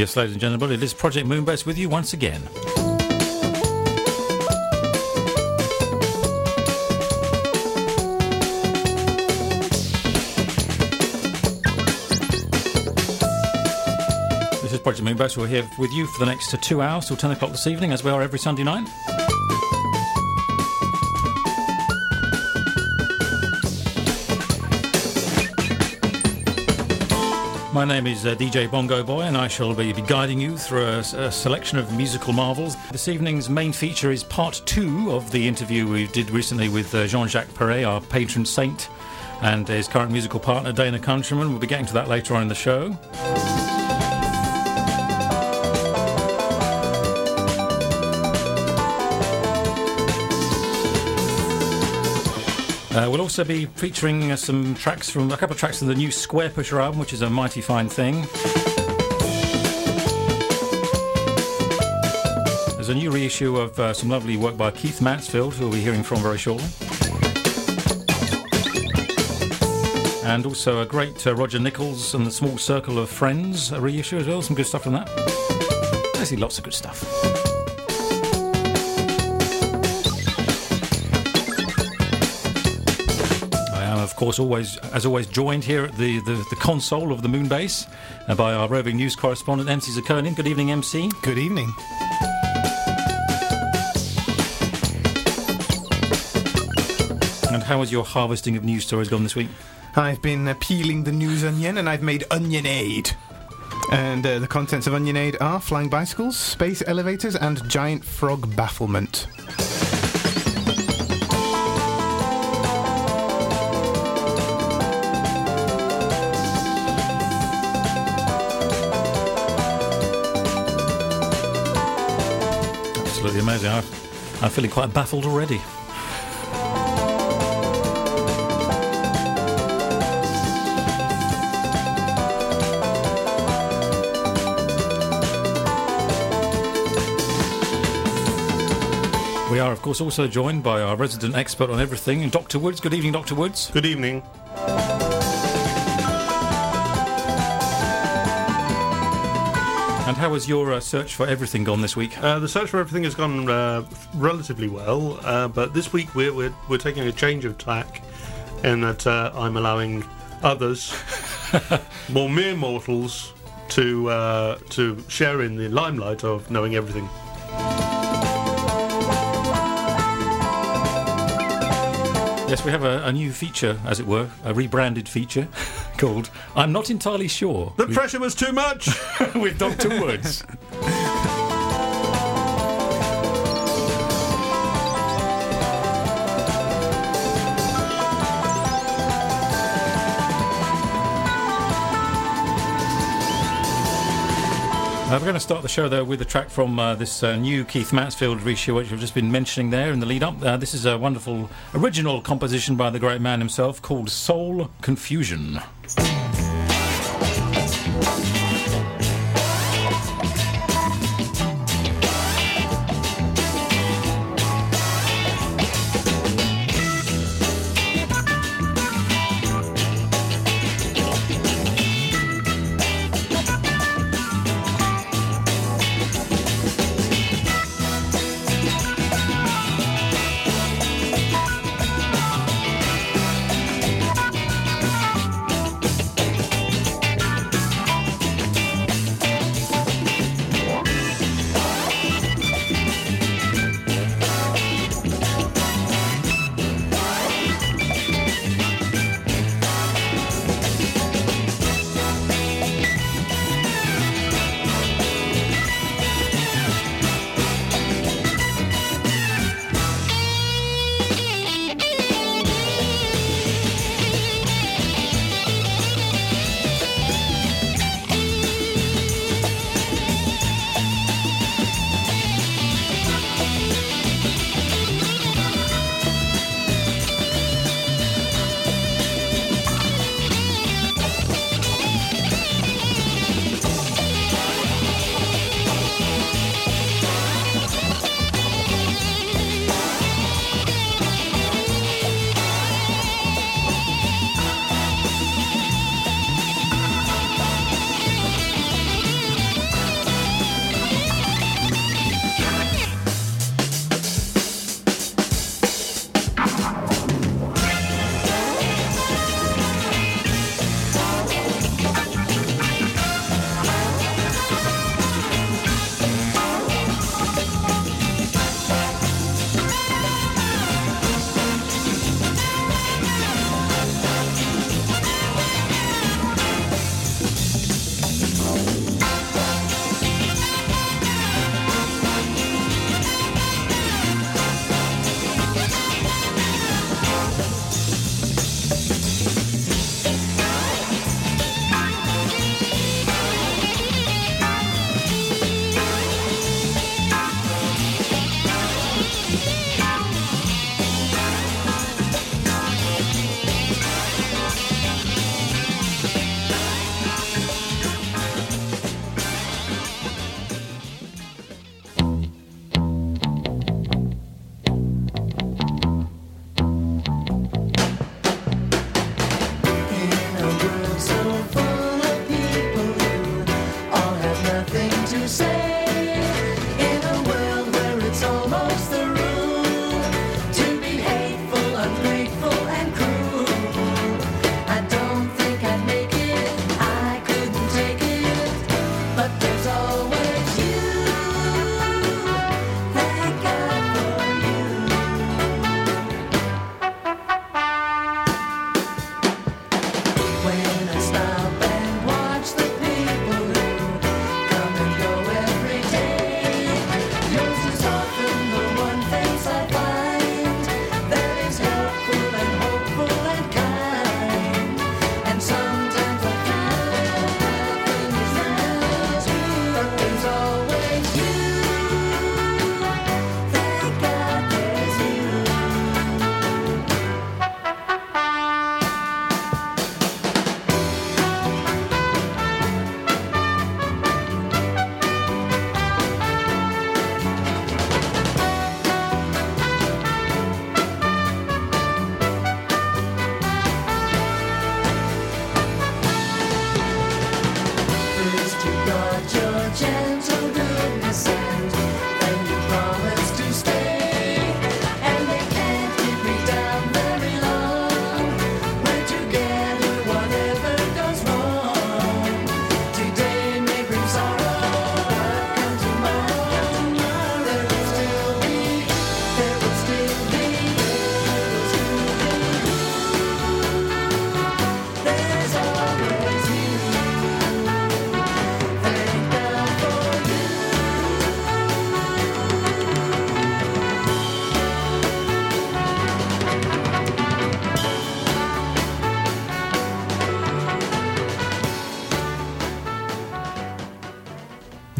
Yes, ladies and gentlemen, it is Project Moonbase with you once again. This is Project Moonbase. We're here with you for the next 2 hours till 10 o'clock this evening, as we are every Sunday night. My name is DJ Bongo Boy, and I shall be guiding you through a selection of musical marvels. This evening's main feature is part 2 of the interview we did recently with Jean-Jacques Perrey, our patron saint, and his current musical partner, Dana Countryman. We'll be getting to that later on in the show. We'll also be featuring a couple of tracks from the new Squarepusher album, which is a mighty fine thing. There's a new reissue of some lovely work by Keith Mansfield, who we'll be hearing from very shortly. And also a great Roger Nichols and the Small Circle of Friends reissue as well. Some good stuff from that. Actually, lots of good stuff. Of course, as always, joined here at the console of the Moonbase by our roving news correspondent, MC Zakonin. Good evening, MC. Good evening. And how has your harvesting of news stories gone this week? I've been peeling the news onion, and I've made onionade. And the contents of onionade are flying bicycles, space elevators, and giant frog bafflement. Amazing. I'm feeling quite baffled already. We are, of course, also joined by our resident expert on everything, Dr. Woods. Good evening, Dr. Woods. Good evening. And how has your search for everything gone this week? The search for everything has gone relatively well, but this week we're taking a change of tack in that I'm allowing others, more mere mortals, to share in the limelight of knowing everything. Yes, we have a new feature, as it were, a rebranded feature called I'm Not Entirely Sure. The pressure was too much with Dr. Woods. We're going to start the show, though, with a track from this new Keith Mansfield reissue, which we've just been mentioning there in the lead-up. This is a wonderful original composition by the great man himself called Soul Confusion.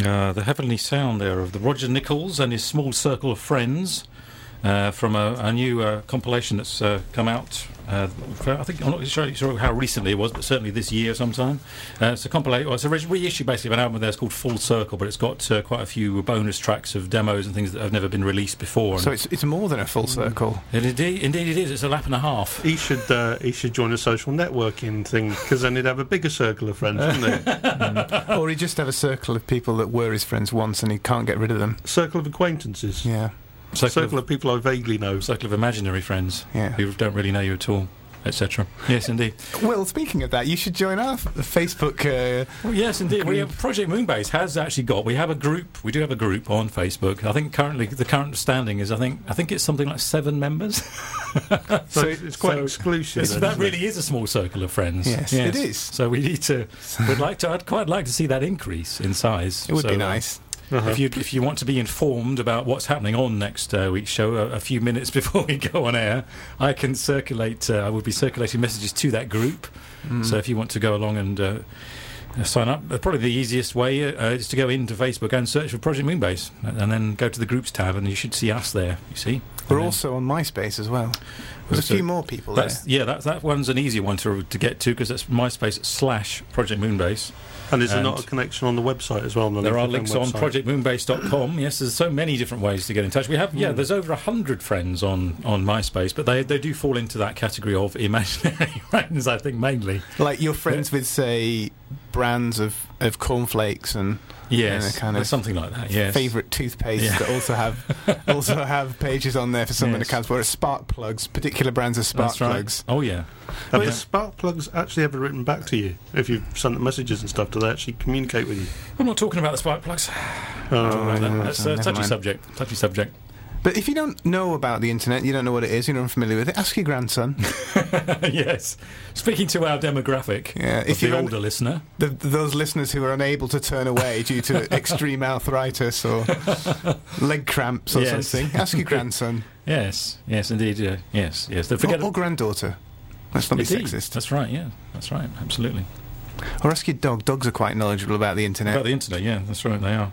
The heavenly sound there of the Roger Nichols and his small circle of friends from a new compilation that's come out. I think I'm not sure how recently it was, but certainly this year sometime. It's a compilation. Well, it's a reissue basically of an album there. It's called Full Circle, but it's got quite a few bonus tracks of demos and things that have never been released before. So it's more than a full circle. Indeed it is. It's a lap and a half. He should join a social networking thing, because then he'd have a bigger circle of friends, wouldn't he? Or he'd just have a circle of people that were his friends once and he can't get rid of them. Circle of acquaintances. Yeah. Circle of people I vaguely know. Circle of imaginary friends, yeah, who don't really know you at all, etc. Yes, indeed. Well, speaking of that, you should join our Facebook well, yes, indeed. We have Project Moonbase has actually got... We do have a group on Facebook. I think currently the current standing is, I think it's something like 7 members. So it's quite exclusive. That really is a small circle of friends. Yes, it is. So we need to... I'd quite like to see that increase in size. It would be nice. Uh-huh. If you want to be informed about what's happening on next week's show, a few minutes before we go on air, I can circulate. I will be circulating messages to that group. Mm. So if you want to go along and sign up, probably the easiest way is to go into Facebook and search for Project Moonbase, and then go to the groups tab, and you should see us there. You see, we're also on MySpace as well. There's a few more people there. Yeah, that one's an easy one to get to, because that's MySpace/Project Moonbase. And is there not a connection on the website as well? There are links on projectmoonbase.com. Yes, there's so many different ways to get in touch. We have, there's over 100 friends on MySpace, but they do fall into that category of imaginary friends, I think, mainly. Like you're friends with, say, brands of cornflakes and... Yes, kind of something like that. Yes, favourite toothpaste that also have pages on there for some of the accounts where it's spark plugs, particular brands of spark plugs. Right. Oh yeah, have the spark plugs actually ever written back to you? If you've sent them messages and stuff, do they actually communicate with you? I'm not talking about the spark plugs. That's a touchy subject. Touchy subject. But if you don't know about the internet, you don't know what it is, you're unfamiliar with it, ask your grandson. Yes. Speaking to our demographic, if you're the older listener. Those listeners who are unable to turn away due to extreme arthritis or leg cramps or something, ask your grandson. Yes, indeed, yes. Or granddaughter. Let's not be sexist. That's right, that's right, absolutely. Or ask your dog. Dogs are quite knowledgeable about the internet. About the internet, yeah, that's right, they are.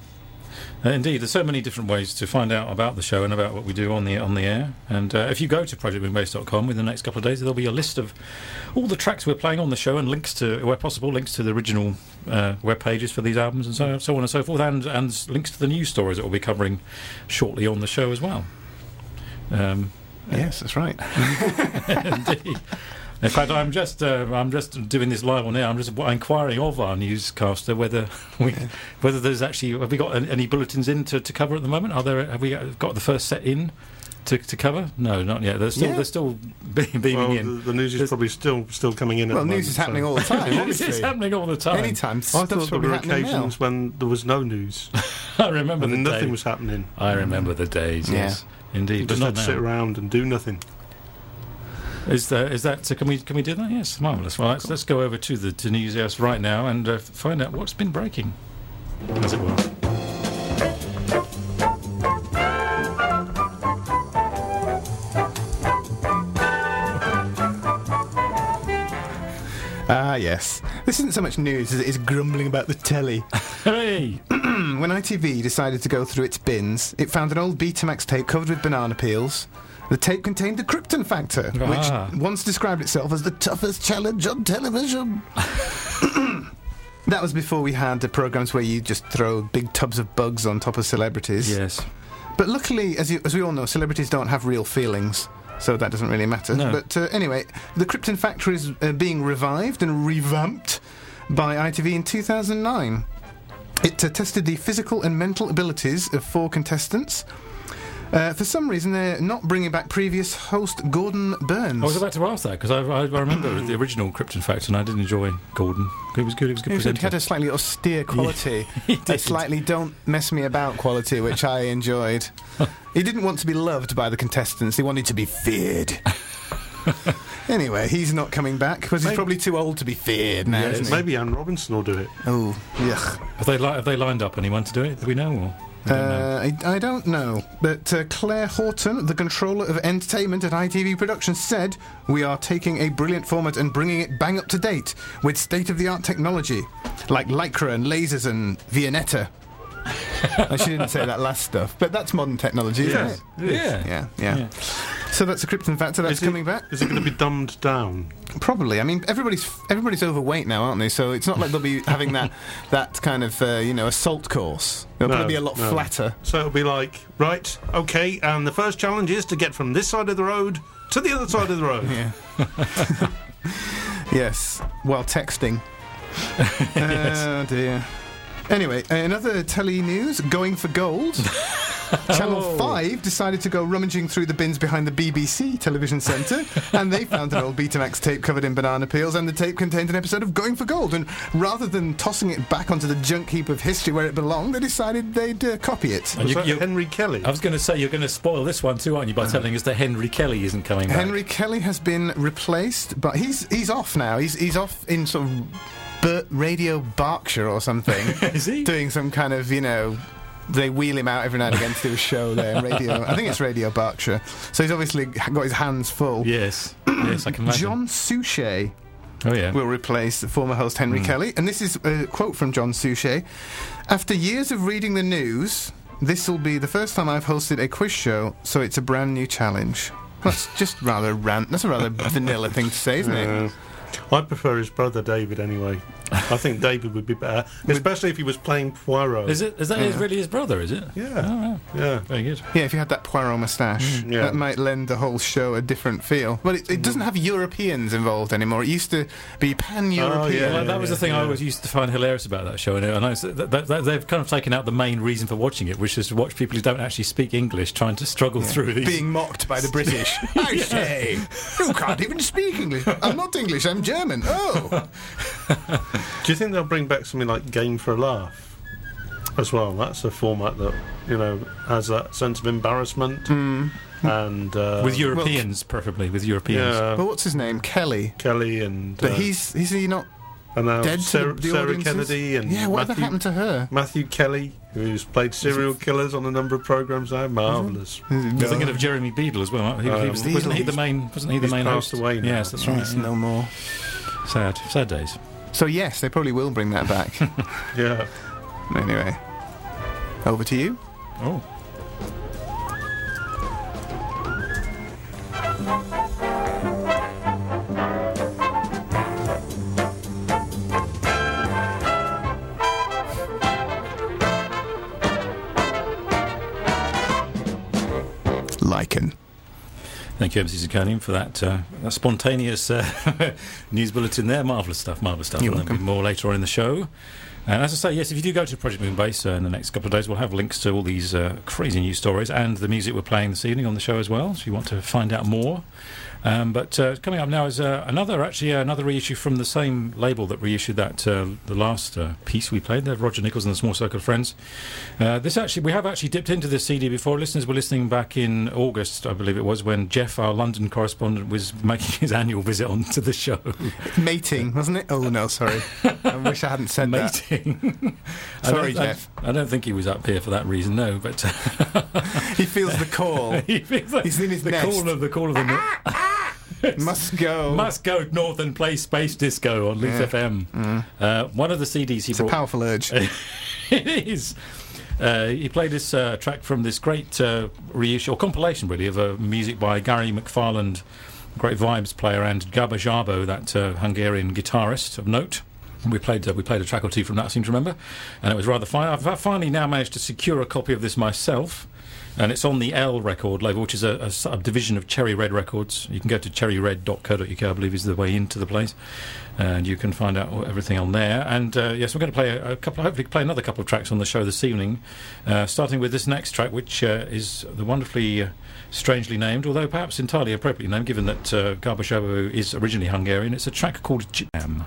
Indeed, there's so many different ways to find out about the show and about what we do on the air. And if you go to projectmoonbase.com, within the next couple of days, there'll be a list of all the tracks we're playing on the show and links to, where possible, links to the original web pages for these albums and so on and so forth, and links to the news stories that we'll be covering shortly on the show as well. Yes, that's right. Indeed. In fact, I'm just doing this live on air. I'm just inquiring of our newscaster whether there's actually, have we got any bulletins in to cover at the moment? Have we got the first set in to cover? No, not yet. They're still beaming in. The news is probably still coming in. Well, news is happening all the time. News is happening all the time. Anytime. I thought there were occasions when there was no news. I remember the day nothing was happening. I remember the days. Yes, indeed. You just had to sit around and do nothing. So can we do that? Yes, marvellous. Well, let's go over to the news desk right now and find out what's been breaking, as it were. Yes. This isn't so much news as it is grumbling about the telly. Hooray! When ITV decided to go through its bins, it found an old Betamax tape covered with banana peels. The tape contained the Krypton Factor, which once described itself as the toughest challenge on television. That was before we had the programmes where you just throw big tubs of bugs on top of celebrities. Yes. But luckily, as we all know, celebrities don't have real feelings, so that doesn't really matter. No. But anyway, the Krypton Factor is being revived and revamped by ITV in 2009. It tested the physical and mental abilities of 4 contestants. For some reason, they're not bringing back previous host Gordon Burns. I was about to ask that, because I remember the original Krypton Factor, and I did enjoy Gordon. It was good. It was good. It had a slightly austere quality, a slightly "don't mess me about" quality, which I enjoyed. He didn't want to be loved by the contestants; he wanted to be feared. Anyway, he's not coming back because he's probably too old to be feared now. Yes, maybe Anne Robinson will do it. Oh, yuck! Have they lined up anyone to do it? Do we know? Or? I don't know, but Claire Horton, the controller of entertainment at ITV Productions, said, "We are taking a brilliant format and bringing it bang up to date with state-of-the-art technology, like Lycra and lasers and Viennetta." She didn't say that last stuff, but that's modern technology, isn't it? Yeah. So that's a Krypton Factor. That's coming back. Is it going to be dumbed down? Probably. I mean, everybody's overweight now, aren't they? So it's not like they'll be having that kind of assault course. It'll probably be a lot flatter. So it'll be like, right, okay, and the first challenge is to get from this side of the road to the other side of the road. Yeah. Yes, while texting. Oh dear. Anyway, another telly news, Going for Gold. Channel 5 decided to go rummaging through the bins behind the BBC television centre, and they found an old Betamax tape covered in banana peels, and the tape contained an episode of Going for Gold, and rather than tossing it back onto the junk heap of history where it belonged, they decided they'd copy it. Was that Henry Kelly? I was going to say, you're going to spoil this one too, aren't you, by telling us that Henry Kelly isn't coming back. Henry Kelly has been replaced, but he's off now. He's off in sort of Radio Berkshire or something. Is he? Doing some kind of, they wheel him out every now and again to do a show there. Radio, I think it's Radio Berkshire. So he's obviously got his hands full. Yes. Yes, I can imagine. John Suchet will replace the former host Henry Kelly. And this is a quote from John Suchet. "After years of reading the news, this will be the first time I've hosted a quiz show, so it's a brand new challenge." That's just rather That's a rather vanilla thing to say, isn't it? I prefer his brother David anyway. I think David would be better, especially if he was playing Poirot. Is that really his brother, is it? Yeah. Oh, wow. Yeah. Very good. Yeah, if you had that Poirot moustache, that might lend the whole show a different feel. But it doesn't have Europeans involved anymore. It used to be pan-European. Oh, yeah, that was the thing I always used to find hilarious about that show. And I know they've kind of taken out the main reason for watching it, which is to watch people who don't actually speak English trying to struggle through these. Being mocked by the British. I say, you can't even speak English. I'm not English, I'm German. Oh. Do you think they'll bring back something like Game for a Laugh as well? That's a format that, has that sense of embarrassment. Mm. And with Europeans, preferably, with Europeans. Yeah. Well, what's his name? Kelly and... But is he not dead to the Sarah Kennedy and... Yeah, whatever happened to her? Matthew Kelly, who's played serial killers on a number of programmes now. Marvellous. I'm thinking of Jeremy Beadle as well. Wasn't he the main host? He's passed away now. Yes, that's right. He's no more. Sad days. So yes, they probably will bring that back. Yeah. Anyway, over to you. Oh. Lichen. Thank you, MC Zucanium, for that spontaneous news bulletin there. Marvellous stuff. You're welcome. There'll be more later on in the show. And as I say, yes, if you do go to Project Moonbase in the next couple of days, we'll have links to all these crazy news stories and the music we're playing this evening on the show as well, if you want to find out more. But coming up now is another reissue from the same label that reissued that the last piece we played there, Roger Nichols and the Small Circle of Friends. We have actually dipped into this CD before. Listeners were listening back in August, I believe it was, when Jeff, our London correspondent, was making his annual visit onto the show. Mating, wasn't it? Oh no, sorry. I wish I hadn't said mating. That. Sorry, Jeff. I don't think he was up here for that reason. No, but he feels the call. He's in his nest. The call of the. Must go north and play Space Disco on Leith FM. One of the CDs he bought. It's a powerful urge. It is. He played this track from this great reissue, or compilation really, of music by Gary McFarland, great vibes player, and Gábor Szabó, that Hungarian guitarist of note. We played a track or two from that, I seem to remember, and it was rather fine. I've finally now managed to secure a copy of this myself. And it's on the L record label, which is a subdivision of Cherry Red Records. You can go to cherryred.co.uk, I believe, is the way into the place. And you can find out everything on there. And, yes, we're going to play another couple of tracks on the show this evening, starting with this next track, which is the wonderfully strangely named, although perhaps entirely appropriately named, given that Gábor Szabó is originally Hungarian. It's a track called Jam.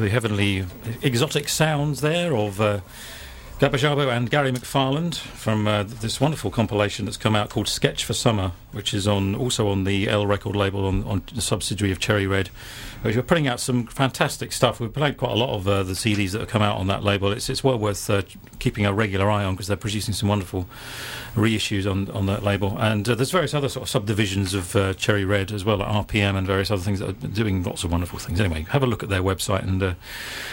the heavenly exotic sounds there of Gábor Szabó and Gary McFarland from this wonderful compilation that's come out called Sketch for Summer, which is on also on the L record label, on the subsidiary of Cherry Red, which are putting out some fantastic stuff. We've played quite a lot of the CDs that have come out on that label. It's well worth keeping a regular eye on, because they're producing some wonderful reissues on that label. And there's various other sort of subdivisions of Cherry Red as well, like RPM and various other things that are doing lots of wonderful things. Anyway, have a look at their website and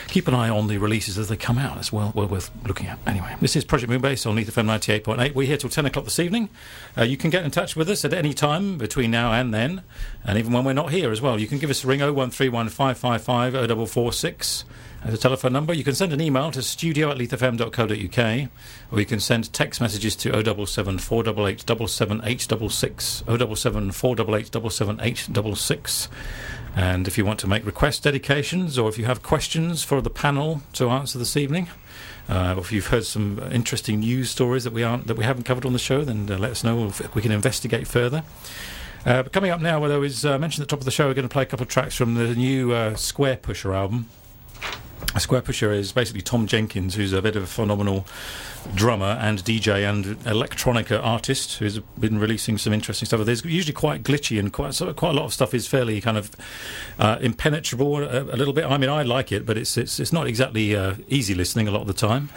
keep an eye on the releases as they come out. It's well worth looking at. Anyway, this is Project Moonbase on Leith FM 98.8. We're here till 10 o'clock this evening. You can get in touch with us at any time between now and then, and even when we're not here as well. You can give us a ring, 01315550446 as a telephone number. You can send an email to studio@leithfm.co.uk, or you can send text messages to 077 488 778 66, 077 488 778 66. And if you want to make requests, dedications, or if you have questions for the panel to answer this evening, if you've heard some interesting news stories that we haven't covered on the show, then let us know if we can investigate further. But coming up now, although as mentioned at the top of the show, we're going to play a couple of tracks from the new Squarepusher album. Squarepusher is basically Tom Jenkins, who's a bit of a phenomenal drummer and DJ and electronica artist, who's been releasing some interesting stuff. There's usually quite glitchy, and quite a lot of stuff is fairly kind of impenetrable a little bit. I mean, I like it, but it's not exactly easy listening a lot of the time.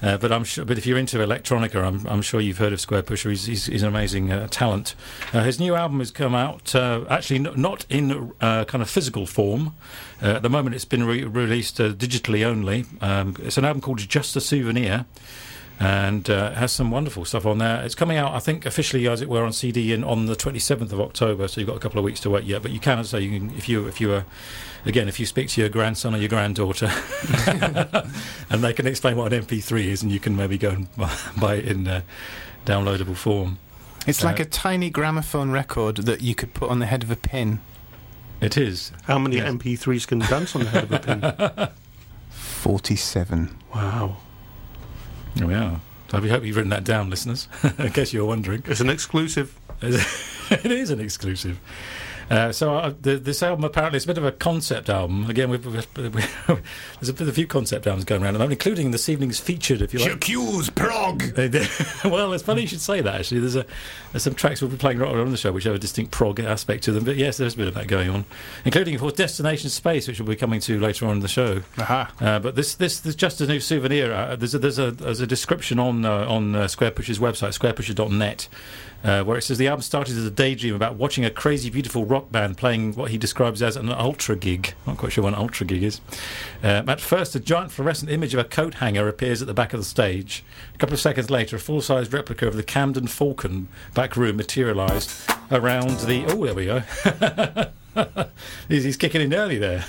But I'm sure. But if you're into electronica, I'm sure you've heard of Squarepusher. He's an amazing talent. His new album has come out, actually not in kind of physical form. At the moment, it's been released digitally only. It's an album called Just a Souvenir, and has some wonderful stuff on there. It's coming out, I think, officially, as it were, on CD on the 27th of October, so you've got a couple of weeks to wait yet. But you can, so you can, if you speak to your grandson or your granddaughter and they can explain what an MP3 is, and you can maybe go and buy it in downloadable form. It's like a tiny gramophone record that you could put on the head of a pin. It is. How many MP3s can dance on the head of a pin? 47. Wow. There we are. I hope you've written that down, listeners, in case you were wondering. It's an exclusive. It is an exclusive. This album, apparently, it's a bit of a concept album. Again, there's a few concept albums going around, including this evening's featured, if you like. J'accuse prog! Well, it's funny you should say that, actually. There's some tracks we'll be playing right on the show which have a distinct prog aspect to them. But yes, there's a bit of that going on, including, of course, Destination Space, which we'll be coming to later on in the show. Uh-huh. But this Just a New Souvenir, there's a description on Squarepusher's website, squarepusher.net, where it says the album started as a daydream about watching a crazy, beautiful rock band playing what he describes as an ultra gig. Not quite sure what an ultra gig is. At first, a giant fluorescent image of a coat hanger appears at the back of the stage. A couple of seconds later, a full-sized replica of the Camden Falcon back room materialised around the... Oh, there we go. He's kicking in early there.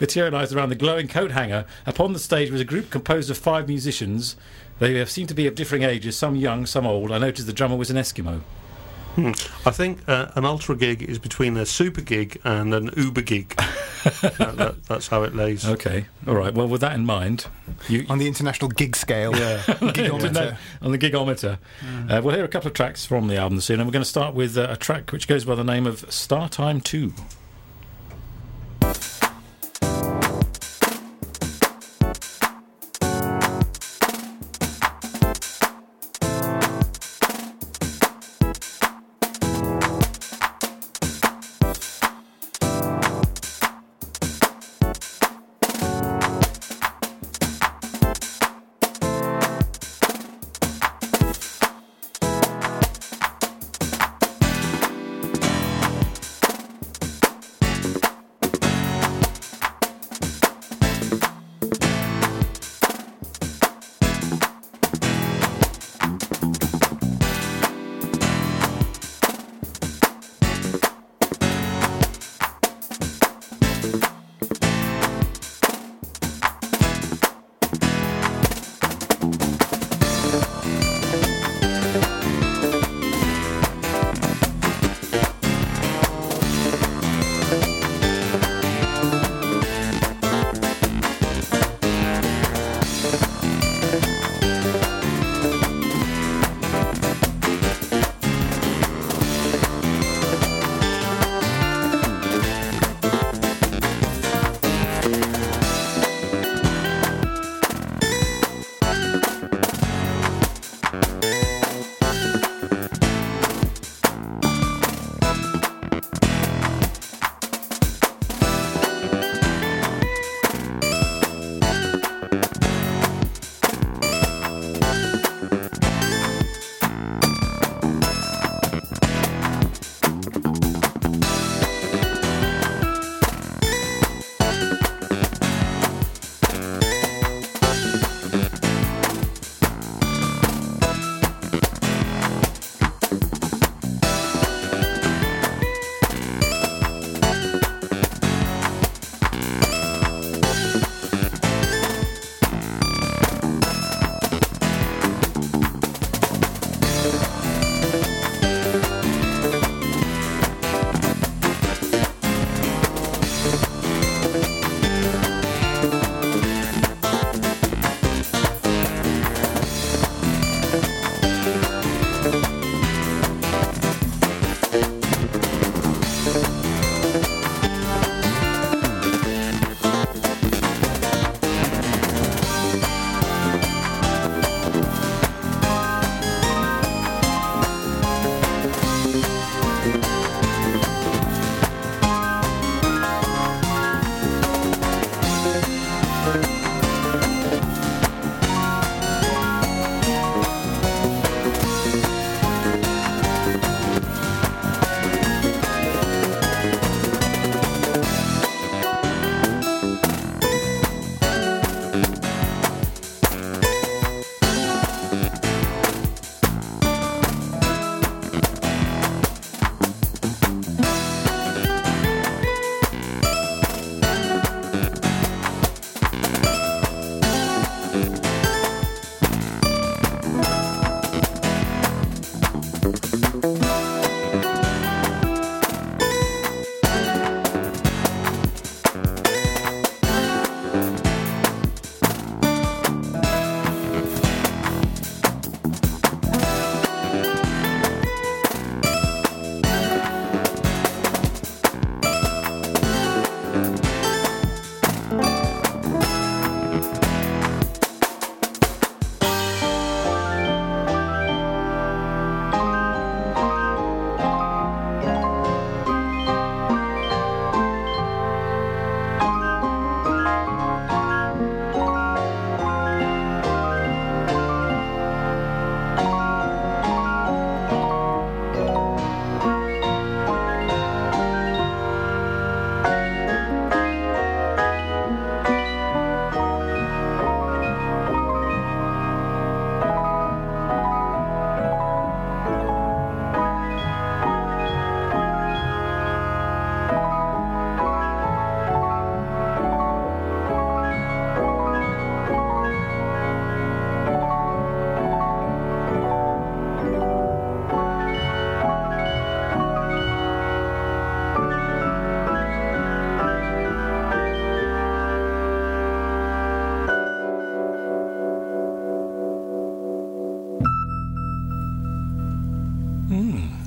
Materialised around the glowing coat hanger. Upon the stage was a group composed of 5 musicians. They seem to be of differing ages, some young, some old. I noticed the drummer was an Eskimo. I think an ultra gig is between a super gig and an Uber gig. That's how it lays. Okay, all right. Well, with that in mind, on the international gig scale, yeah, gigometer. On the gigometer, we'll hear a couple of tracks from the album this evening. We're going to start with a track which goes by the name of Star Time 2.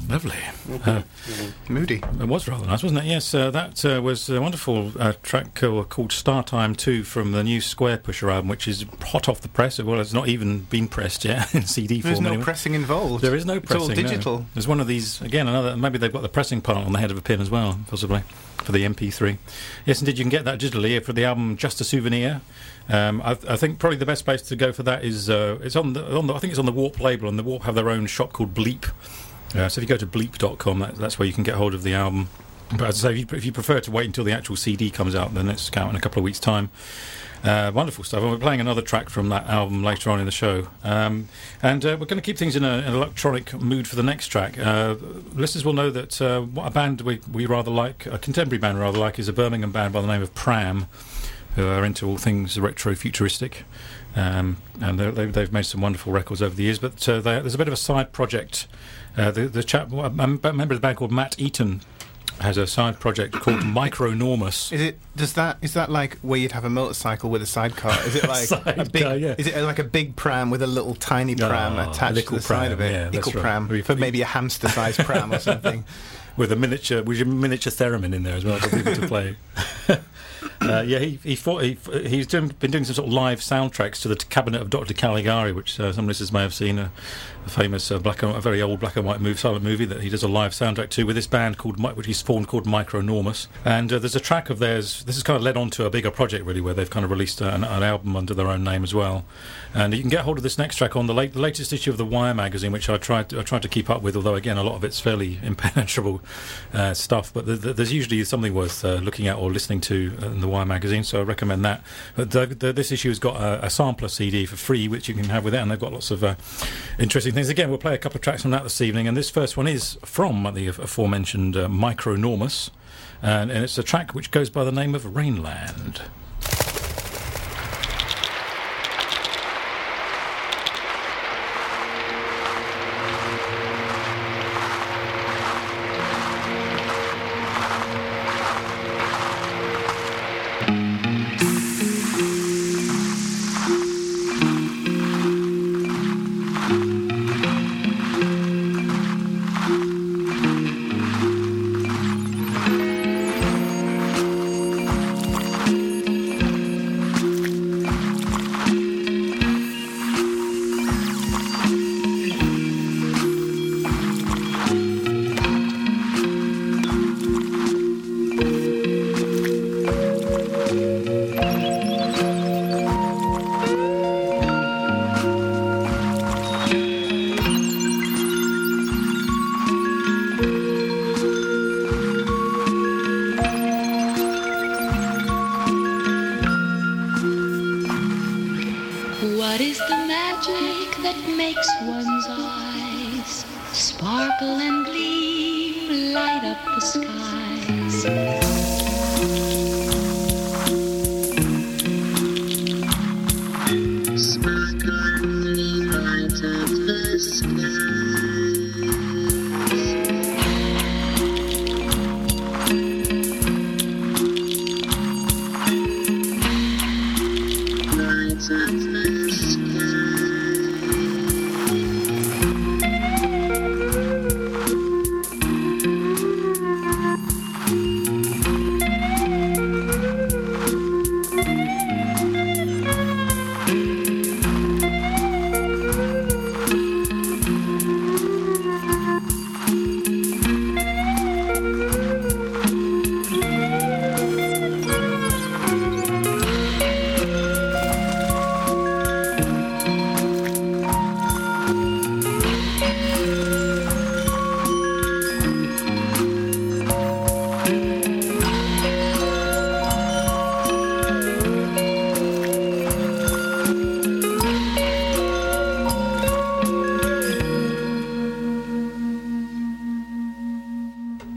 Lovely. Moody. It was rather nice, wasn't it? Yes, that was a wonderful track called Star Time 2 from the new Squarepusher album, which is hot off the press. Well, it's not even been pressed yet in CD form. There's no pressing involved. There is no pressing. It's all digital. No. There's one of these, again, another. Maybe they've got the pressing part on the head of a pin as well, possibly, for the MP3. Yes, indeed, you can get that digitally for the album Just a Souvenir. I think probably the best place to go for that is it's on the I think it's on the Warp label, and the Warp have their own shop called Bleep. So if you go to bleep.com, that's where you can get hold of the album. But as I say, if you prefer to wait until the actual CD comes out, then it's out in a couple of weeks' time. Wonderful stuff. And we're playing another track from that album later on in the show. We're going to keep things in an electronic mood for the next track. Listeners will know that a band we rather like, a contemporary band we rather like, is a Birmingham band by the name of Pram, who are into all things retro-futuristic. And they've made some wonderful records over the years. But there's a bit of a side project. The chap, a member of the band called Matt Eaton, has a side project called Micronormous. Is that like where you'd have a motorcycle with a sidecar? Is it like sidecar, a big? Yeah. Is it like a big pram with a little tiny pram attached to the side of it? Yeah, that's right. Pram, for maybe a hamster-sized pram or something. With a miniature theremin in there as well for people to play. He's been doing some sort of live soundtracks to the Cabinet of Dr. Caligari, which some listeners may have seen, a famous silent movie that he does a live soundtrack to with this band which he's formed called Micronormous. And there's a track of theirs. This has kind of led on to a bigger project really, where they've kind of released an album under their own name as well. And you can get hold of this next track on the latest issue of The Wire magazine, which I tried to keep up with, although again a lot of it's fairly impenetrable stuff. But there's usually something worth looking at or listening to in The Wire magazine, so I recommend that. But this issue has got a sampler CD for free, which you can have with it, and they've got lots of interesting things. Again, we'll play a couple of tracks from that this evening, and this first one is from the aforementioned Micronormous, and it's a track which goes by the name of Rainland.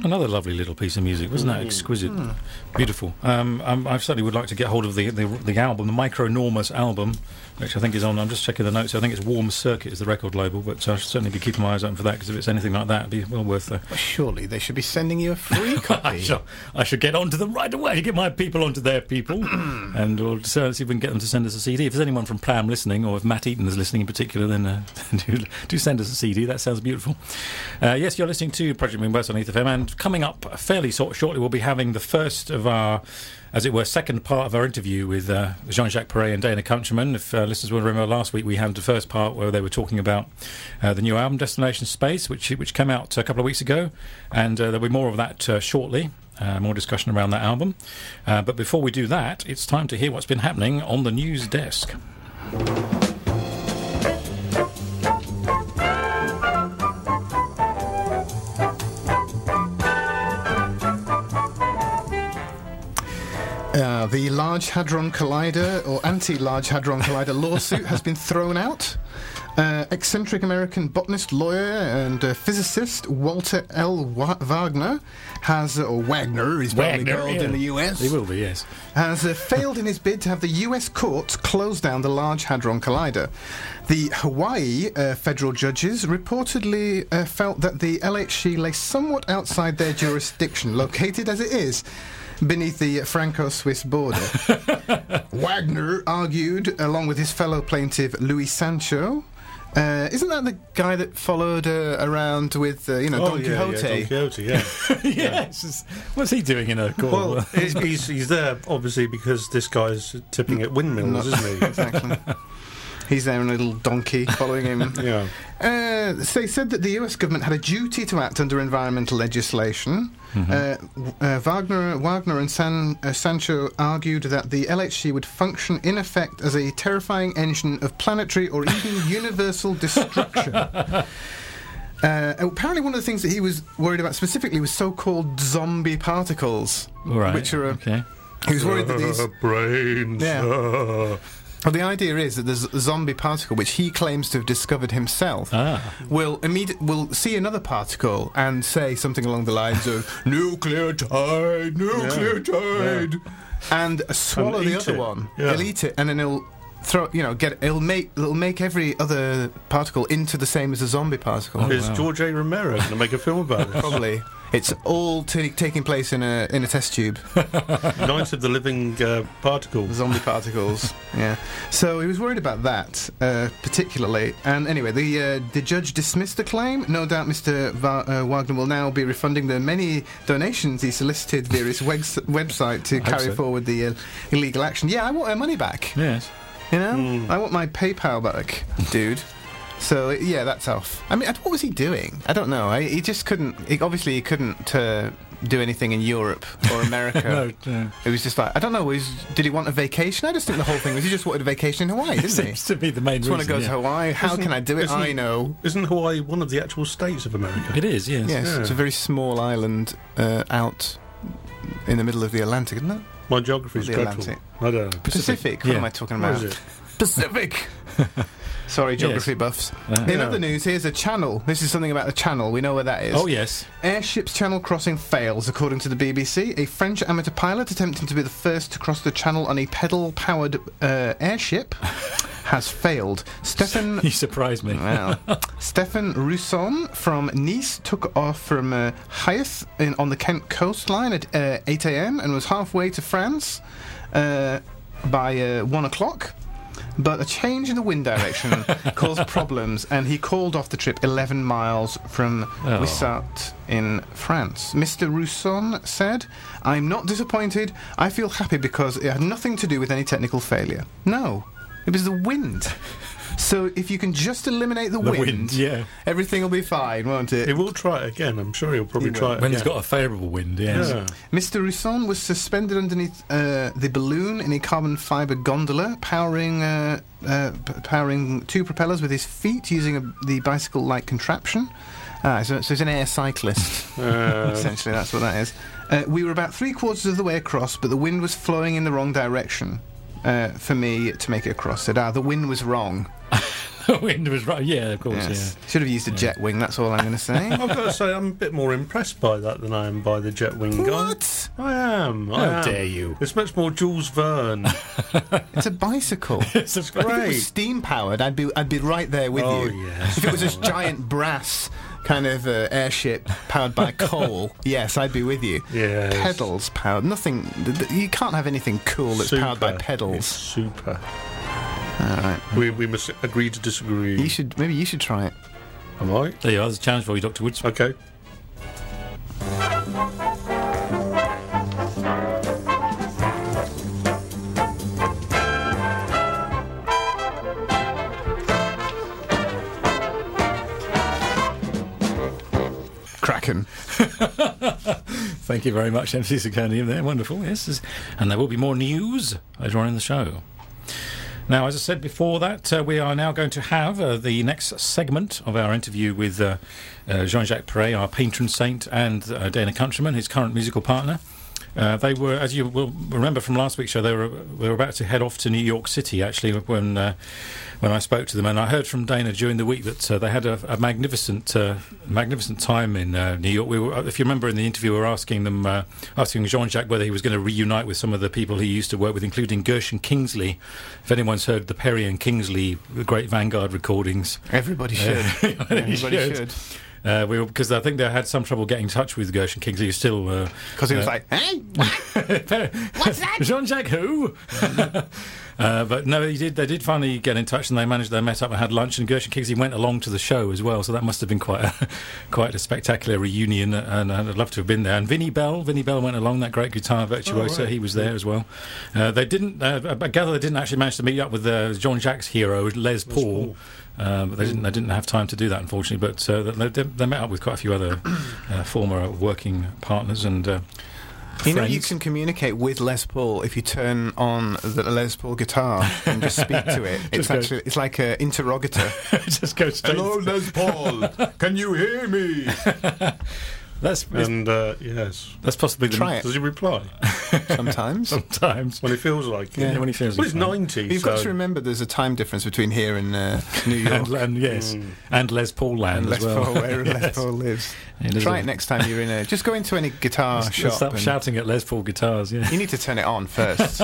Another lovely little piece of music, wasn't that exquisite? Beautiful. I certainly would like to get hold of the album, the Micronormous album, which I think is on, I'm just checking the notes, I think it's Warm Circuit is the record label, but I should certainly be keeping my eyes open for that, because if it's anything like that, it'd be well worth it. Well, surely they should be sending you a free copy. I should get onto them right away, get my people onto their people, and we'll see if we can get them to send us a CD. If there's anyone from Pram listening, or if Matt Eaton is listening in particular, then do send us a CD, that sounds beautiful. Yes, you're listening to Project Moonbase on Leith FM, and coming up fairly shortly, we'll be having the first of our, as it were, second part of our interview with Jean-Jacques Perrey and Dana Countryman. If listeners will remember, last week we had the first part where they were talking about the new album, Destination Space, which came out a couple of weeks ago, and there'll be more of that shortly. More discussion around that album. But before we do that, it's time to hear what's been happening on the news desk. The Large Hadron Collider, or anti-Large Hadron Collider lawsuit has been thrown out. Eccentric American botanist, lawyer and physicist Walter L. Wagner has, or Wagner, he's probably called in the US. He will be, yes. Has failed in his bid to have the US courts close down the Large Hadron Collider. The Hawaii federal judges reportedly felt that the LHC lay somewhat outside their jurisdiction, located as it is beneath the Franco-Swiss border. Wagner argued, along with his fellow plaintiff Luis Sancho. Isn't that the guy that followed around with, Don Quixote? Yeah, Don Quixote, yeah. Yes. Yeah. What's he doing in a court? Well, he's there, obviously, because this guy's tipping at windmills, isn't he? Exactly. He's there in a little donkey following him. Yeah. They said that the US government had a duty to act under environmental legislation. Wagner and Sancho argued that the LHC would function, in effect, as a terrifying engine of planetary or even universal destruction. Apparently one of the things that he was worried about specifically was so-called zombie particles. Right, which are... Okay. He was worried that these... Brains. Yeah. Well, the idea is that the zombie particle, which he claims to have discovered himself, will see another particle and say something along the lines of nuclear tide, and swallow the other one. Yeah. He'll eat it, and then he'll throw. It'll make every other particle into the same as a zombie particle. Is George A. Romero going to make a film about it? Probably. It's all taking place in a test tube. Night of the living particles. Zombie particles, yeah. So he was worried about that, particularly. And anyway, the judge dismissed the claim. No doubt Mr. Wagner will now be refunding the many donations he solicited via his website to carry forward the illegal action. Yeah, I want my money back. Yes. I want my PayPal back, dude. So, yeah, that's off. I mean, what was he doing? I don't know. He just couldn't... He couldn't do anything in Europe or America. No. It was just like... I don't know. Did he want a vacation? I just think the whole thing was he just wanted a vacation in Hawaii, didn't he? Seems to be the main reason. Just want to go to Hawaii. How can I do it? I know. Isn't Hawaii one of the actual states of America? It is, yes. Yes, yeah. It's a very small island out in the middle of the Atlantic, isn't it? My geography is dreadful. I don't know. Pacific. What am I talking about? What is it? Pacific! Sorry, geography buffs. In other news, here's a channel. This is something about the channel. We know where that is. Oh, yes. Airship's channel crossing fails, according to the BBC. A French amateur pilot attempting to be the first to cross the channel on a pedal-powered airship has failed. You surprised me. Well, Stéphane Rousson from Nice took off from Hythe on the Kent coastline at 8 a.m. and was halfway to France by 1 o'clock. But a change in the wind direction caused problems, and he called off the trip 11 miles from Wissart in France. Mr. Rousson said, "I'm not disappointed. I feel happy because it had nothing to do with any technical failure." No, it was the wind. So if you can just eliminate the wind, everything will be fine, won't it? He will try it again. I'm sure he'll probably try it again. When he's got a favourable wind, yes. Mr. Rousson was suspended underneath the balloon in a carbon fibre gondola, powering two propellers with his feet using the bicycle-like contraption. So he's an air cyclist. Essentially, that's what that is. We were about three-quarters of the way across, but the wind was flowing in the wrong direction. For me to make it across, the wind was wrong. the wind was right. Yeah, of course. Yes. Yeah. Should have used a jet wing. That's all I'm going to say. I've got to say, I'm a bit more impressed by that than I am by the jet wing guy. What? I am. How dare you? It's much more Jules Verne. It's a bicycle. It's a great. If it was steam powered, I'd be right there with you. Yes. If it was just giant brass. Kind of airship powered by coal. Yes, I'd be with you. Yes. Pedals powered. Nothing. You can't have anything cool that's powered by pedals. It's super. All right. We must agree to disagree. Maybe you should try it. Am I? There you are. There's a challenge for you, Dr. Woods. Okay. Kraken. Thank you very much, MC Ciccone, there. Wonderful, yes. And there will be more news later on in the show. Now, as I said before that, we are now going to have the next segment of our interview with Jean-Jacques Perrey, our patron saint, and Dana Countryman, his current musical partner. They were, as you will remember from last week's show, they were about to head off to New York City, actually, when I spoke to them. And I heard from Dana during the week that they had a magnificent time in New York. If you remember in the interview, we were asking Jean-Jacques whether he was going to reunite with some of the people he used to work with, including Gershon Kingsley. If anyone's heard the Perry and Kingsley great Vanguard recordings. Everybody should. Everybody should. Because I think they had some trouble getting in touch with Gershon Kingsley, who's still... Because he was like, hey? What's that? Jean-Jacques who? But no, they did finally get in touch, and they met up and had lunch, and Gershon Kingsley went along to the show as well, so that must have been quite a spectacular reunion, and I'd love to have been there. And Vinnie Bell went along, that great guitar virtuoso, he was there as well. I gather they didn't actually manage to meet up with Jean-Jacques' hero, Les Paul. But they didn't have time to do that, unfortunately. But they met up with quite a few other former working partners and friends. You know, you can communicate with Les Paul if you turn on the Les Paul guitar and just speak to it. It's like an interrogator. Just go straight. Hello, Les Paul. Can you hear me? Yes. That's possibly try it. Does he reply? Sometimes. When he feels like it. Yeah, when he feels like it. Well, he's 90. You've got to remember there's a time difference between here and New York. And Les Paul land as well. Les Paul lives. Try it next time you're in a... Just go into any guitar shop. Stop shouting at Les Paul guitars, yeah. You need to turn it on first.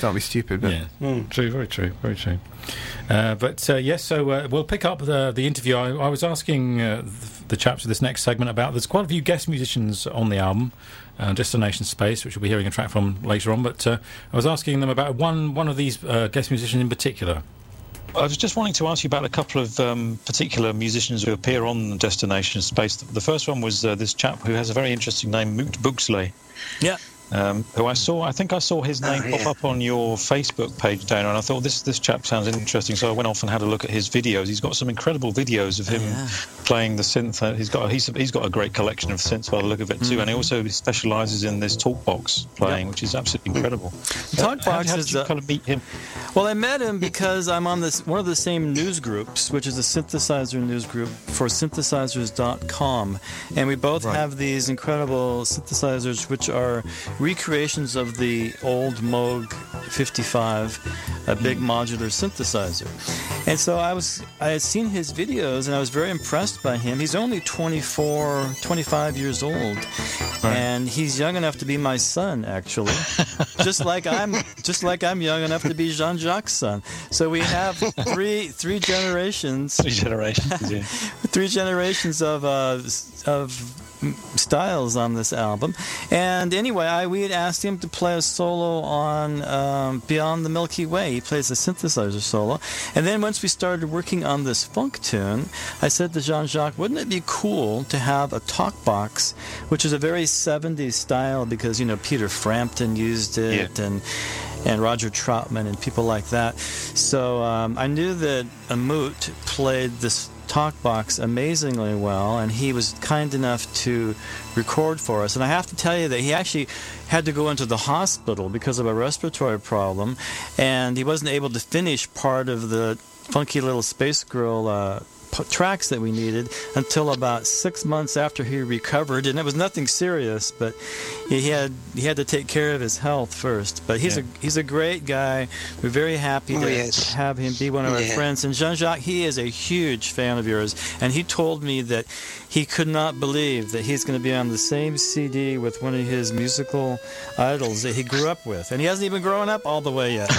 Don't be stupid. But. Yeah. True, very true, very true. We'll pick up the interview. I was asking the chaps for this next segment about... There's quite a few guest musicians on the album, Destination Space, which we'll be hearing a track from later on, but I was asking them about one of these guest musicians in particular. I was just wanting to ask you about a couple of particular musicians who appear on Destination Space. The first one was this chap who has a very interesting name, Moot Bugsley. Yeah. Who I think I saw his name pop up on your Facebook page, Dana, and I thought this chap sounds interesting, so I went off and had a look at his videos. He's got some incredible videos of him playing the synth. He's got a great collection of synths by the look of it too, and he also specialises in this talkbox playing, which is absolutely incredible. How did you kind of meet him? Well, I met him because I'm on one of the same news groups, which is a synthesizer news group for synthesizers.com, and we both have these incredible synthesizers, which are recreations of the old Moog 55, a big modular synthesizer. And so I had seen his videos, and I was very impressed by him. He's only 25 years old, and he's young enough to be my son, actually. just like I'm young enough to be Jean-Jacques' son. So we have three generations. Three generations of styles on this album. And anyway, we had asked him to play a solo on Beyond the Milky Way. He plays a synthesizer solo. And then once we started working on this funk tune, I said to Jean-Jacques, wouldn't it be cool to have a talk box, which is a very 70s style, because, you know, Peter Frampton used it and Roger Troutman and people like that. So I knew that Amut played this talkbox amazingly well, and he was kind enough to record for us. And I have to tell you that he actually had to go into the hospital because of a respiratory problem, and he wasn't able to finish part of the funky little Space Girl tracks that we needed until about 6 months after he recovered, and it was nothing serious, but he had to take care of his health first. But he's a great guy. We're very happy to have him be one of our friends. And Jean-Jacques, he is a huge fan of yours, and he told me that he could not believe that he's going to be on the same CD with one of his musical idols that he grew up with, and he hasn't even grown up all the way yet.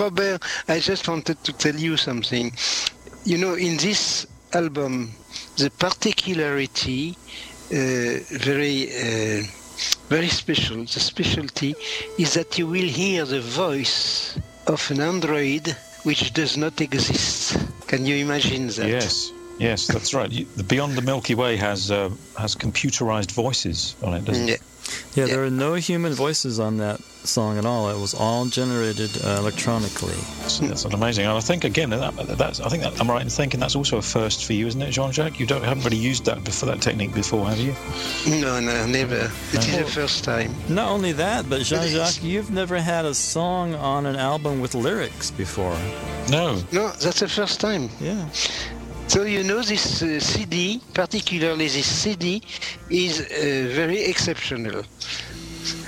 Robert, I just wanted to tell you something. You know, in this album, the particularity, very special, the specialty, is that you will hear the voice of an android which does not exist. Can you imagine that? Yes, that's right. The Beyond the Milky Way has computerized voices on it, doesn't it? Yeah, there are no human voices on that song at all. It was all generated electronically. That's amazing. And I think again, I think I'm right in thinking that's also a first for you, isn't it, Jean-Jacques? You haven't really used that technique before, have you? No, never. It is the first time. Not only that, but Jean-Jacques, you've never had a song on an album with lyrics before. No, that's the first time. Yeah. So you know this CD, particularly this CD, is very exceptional.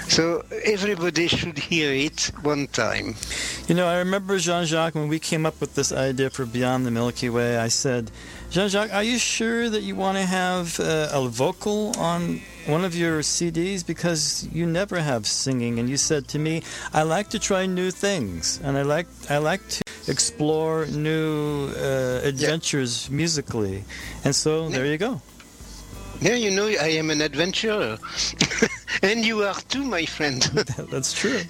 So everybody should hear it one time. You know, I remember, Jean-Jacques, when we came up with this idea for Beyond the Milky Way, I said, Jean-Jacques, are you sure that you want to have a vocal on one of your CDs, because you never have singing? And you said to me, I like to try new things, and I like to explore new adventures musically, and so there you go. Yeah, you know, I am an adventurer, and you are too, my friend. That's true.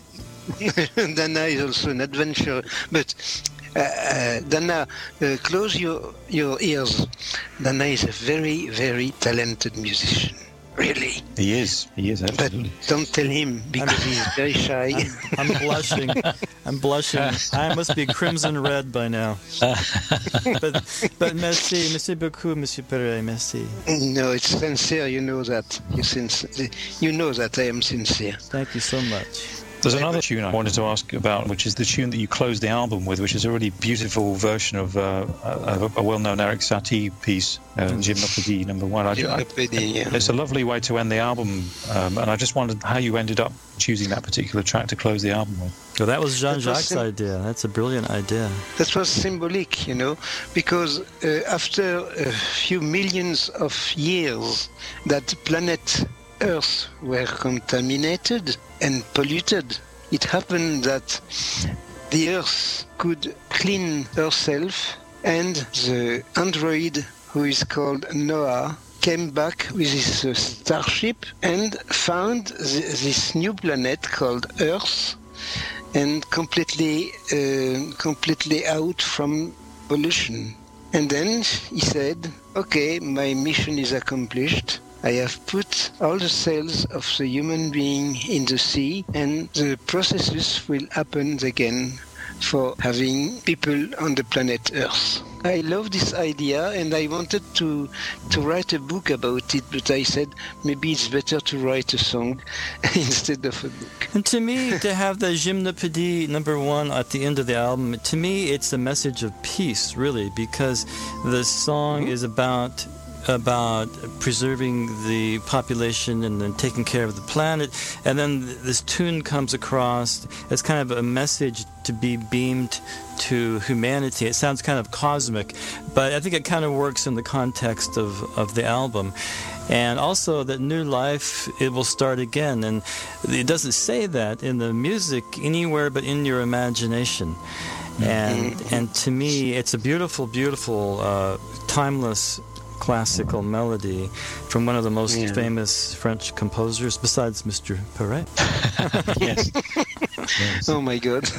Dana is also an adventurer, but Dana, close your ears. Dana is a very, very talented musician. Really? He is, absolutely. But don't tell him, because he's very shy. I'm blushing. I must be crimson red by now. But merci beaucoup, Monsieur Perrey, merci. No, it's sincere, you know that. You know that I am sincere. Thank you so much. There's another tune I wanted to ask about, which is the tune that you closed the album with, which is a really beautiful version of a well-known Eric Satie piece, Gymnopédie #1. It's a lovely way to end the album, and I just wondered how you ended up choosing that particular track to close the album with. Well, that was Jean-Jacques' idea. That's a brilliant idea. That was symbolic, you know, because after a few millions of years that planet Earth were contaminated and polluted, it happened that the Earth could clean herself, and the android, who is called Noah, came back with his starship and found this new planet called Earth, and completely out from pollution. And then he said, okay, my mission is accomplished. I have put all the cells of the human being in the sea, and the processes will happen again for having people on the planet Earth. I love this idea, and I wanted to write a book about it, but I said maybe it's better to write a song instead of a book. And to me, to have the Gymnopédie #1 at the end of the album, to me it's a message of peace, really, because the song is about preserving the population and then taking care of the planet, and then this tune comes across as kind of a message to be beamed to humanity. It sounds kind of cosmic, but I think it kind of works in the context of the album. And also that new life, it will start again. And it doesn't say that in the music anywhere but in your imagination. And to me, it's a beautiful, beautiful, timeless classical melody from one of the most famous French composers besides Mr. Perrey. Yes. Oh my God.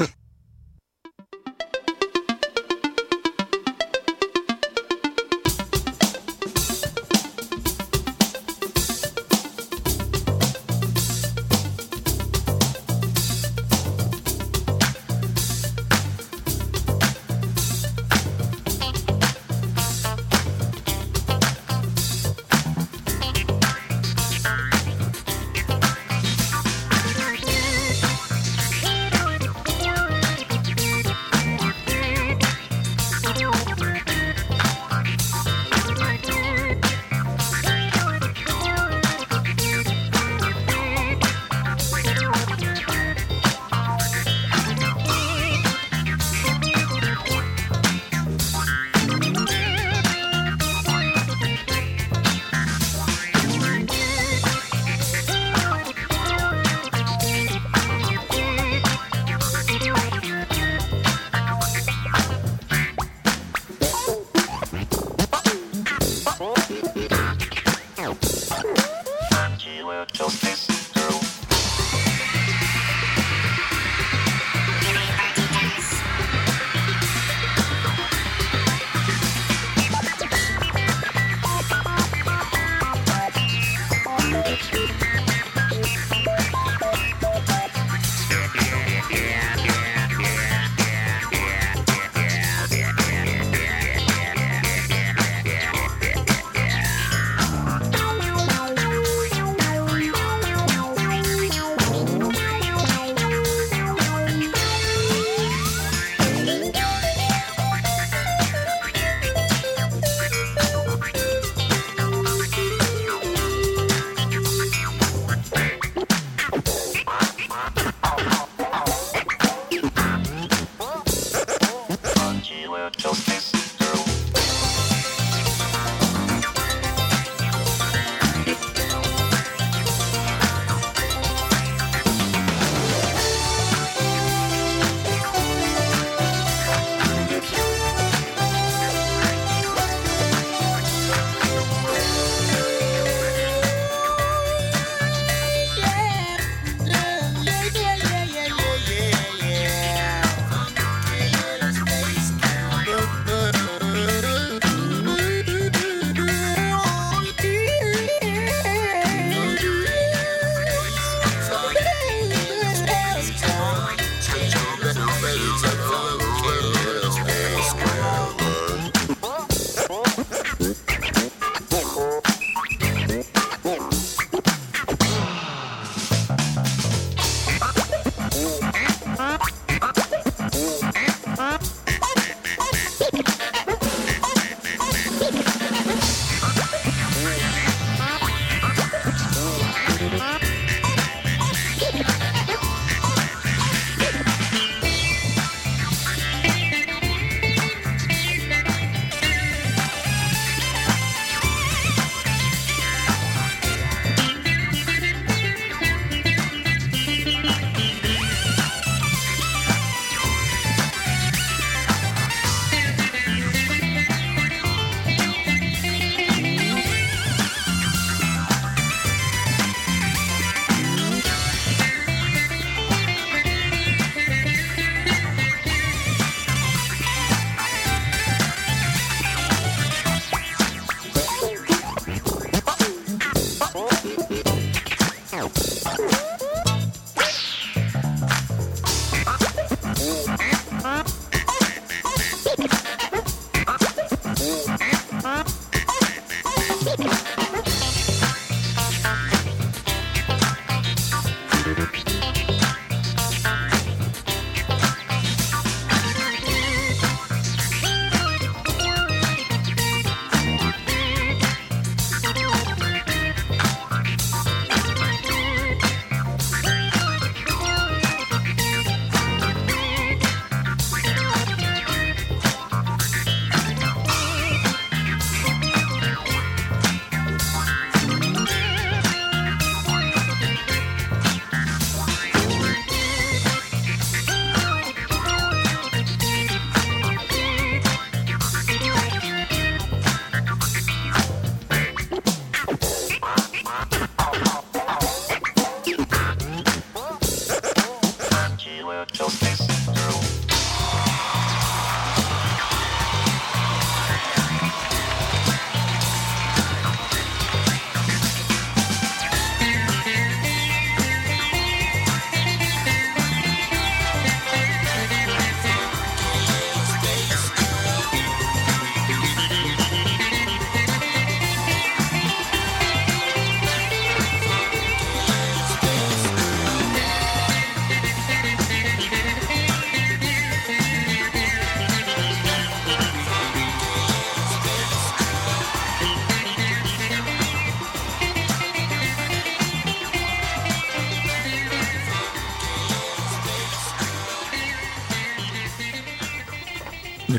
were just this girl.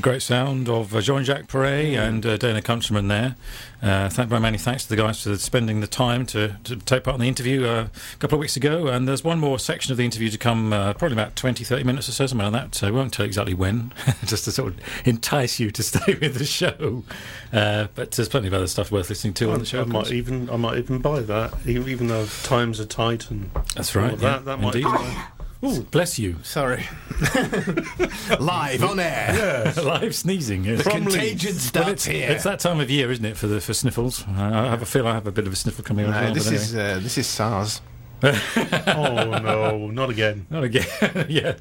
Great sound of Jean-Jacques Perrey and Dana Countryman there. Many thanks to the guys for spending the time to take part in the interview a couple of weeks ago. And there's one more section of the interview to come, probably about 20-30 minutes or so, something like that. So we won't tell you exactly when, just to sort of entice you to stay with the show. But there's plenty of other stuff worth listening to on the show. I might even buy that, even though times are tight. And that's right. Yeah, that might be. Ooh, bless you. Sorry. Live on air. Yes. Live sneezing. Yes. The contagion starts here. It's that time of year, isn't it, for sniffles? I have a feel I have a bit of a sniffle coming on. Well, this is SARS. Oh no, not again. Not again. Yeah.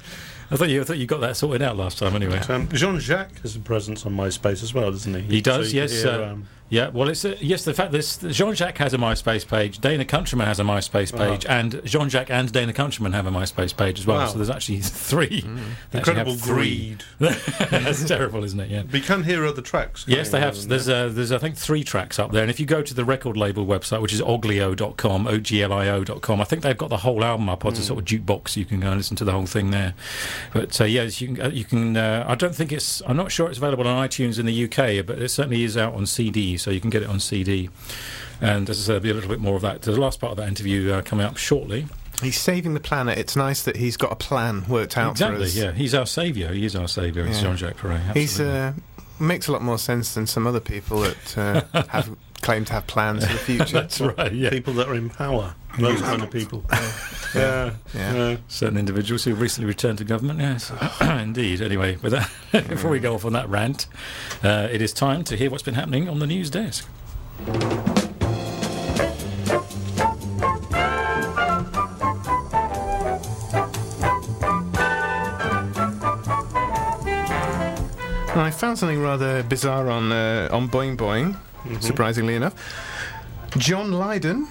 I thought you got that sorted out last time anyway. Jean-Jacques has a presence on MySpace as well, doesn't he? He does, so yes. Yeah, well, it's the fact that Jean-Jacques has a MySpace page, Dana Countryman has a MySpace page, and Jean-Jacques and Dana Countryman have a MySpace page as well, so there's actually three. Mm. Incredible greed. That's terrible, isn't it? Yeah. But you can hear other tracks. Yes, they have. There's I think, three tracks up there, and if you go to the record label website, which is oglio.com, oglio.com, I think they've got the whole album up on a sort of jukebox, so you can go and listen to the whole thing there. But yes, you can. I don't think it's. I'm not sure it's available on iTunes in the UK, but it certainly is out on CD, so you can get it on CD. And as I said, there'll be a little bit more of that. The last part of that interview coming up shortly. He's saving the planet. It's nice that he's got a plan worked out for us. Exactly, yeah. He's our saviour. He is our saviour. It's Jean-Jacques Perrey. He makes a lot more sense than some other people that have claim to have plans for the future. That's right, yeah. People that are in power. Those kind of people. Certain individuals who recently returned to government, yes. Indeed. Anyway, with that, before we go off on that rant, it is time to hear what's been happening on the news desk. I found something rather bizarre on Boing Boing, surprisingly enough. John Lydon,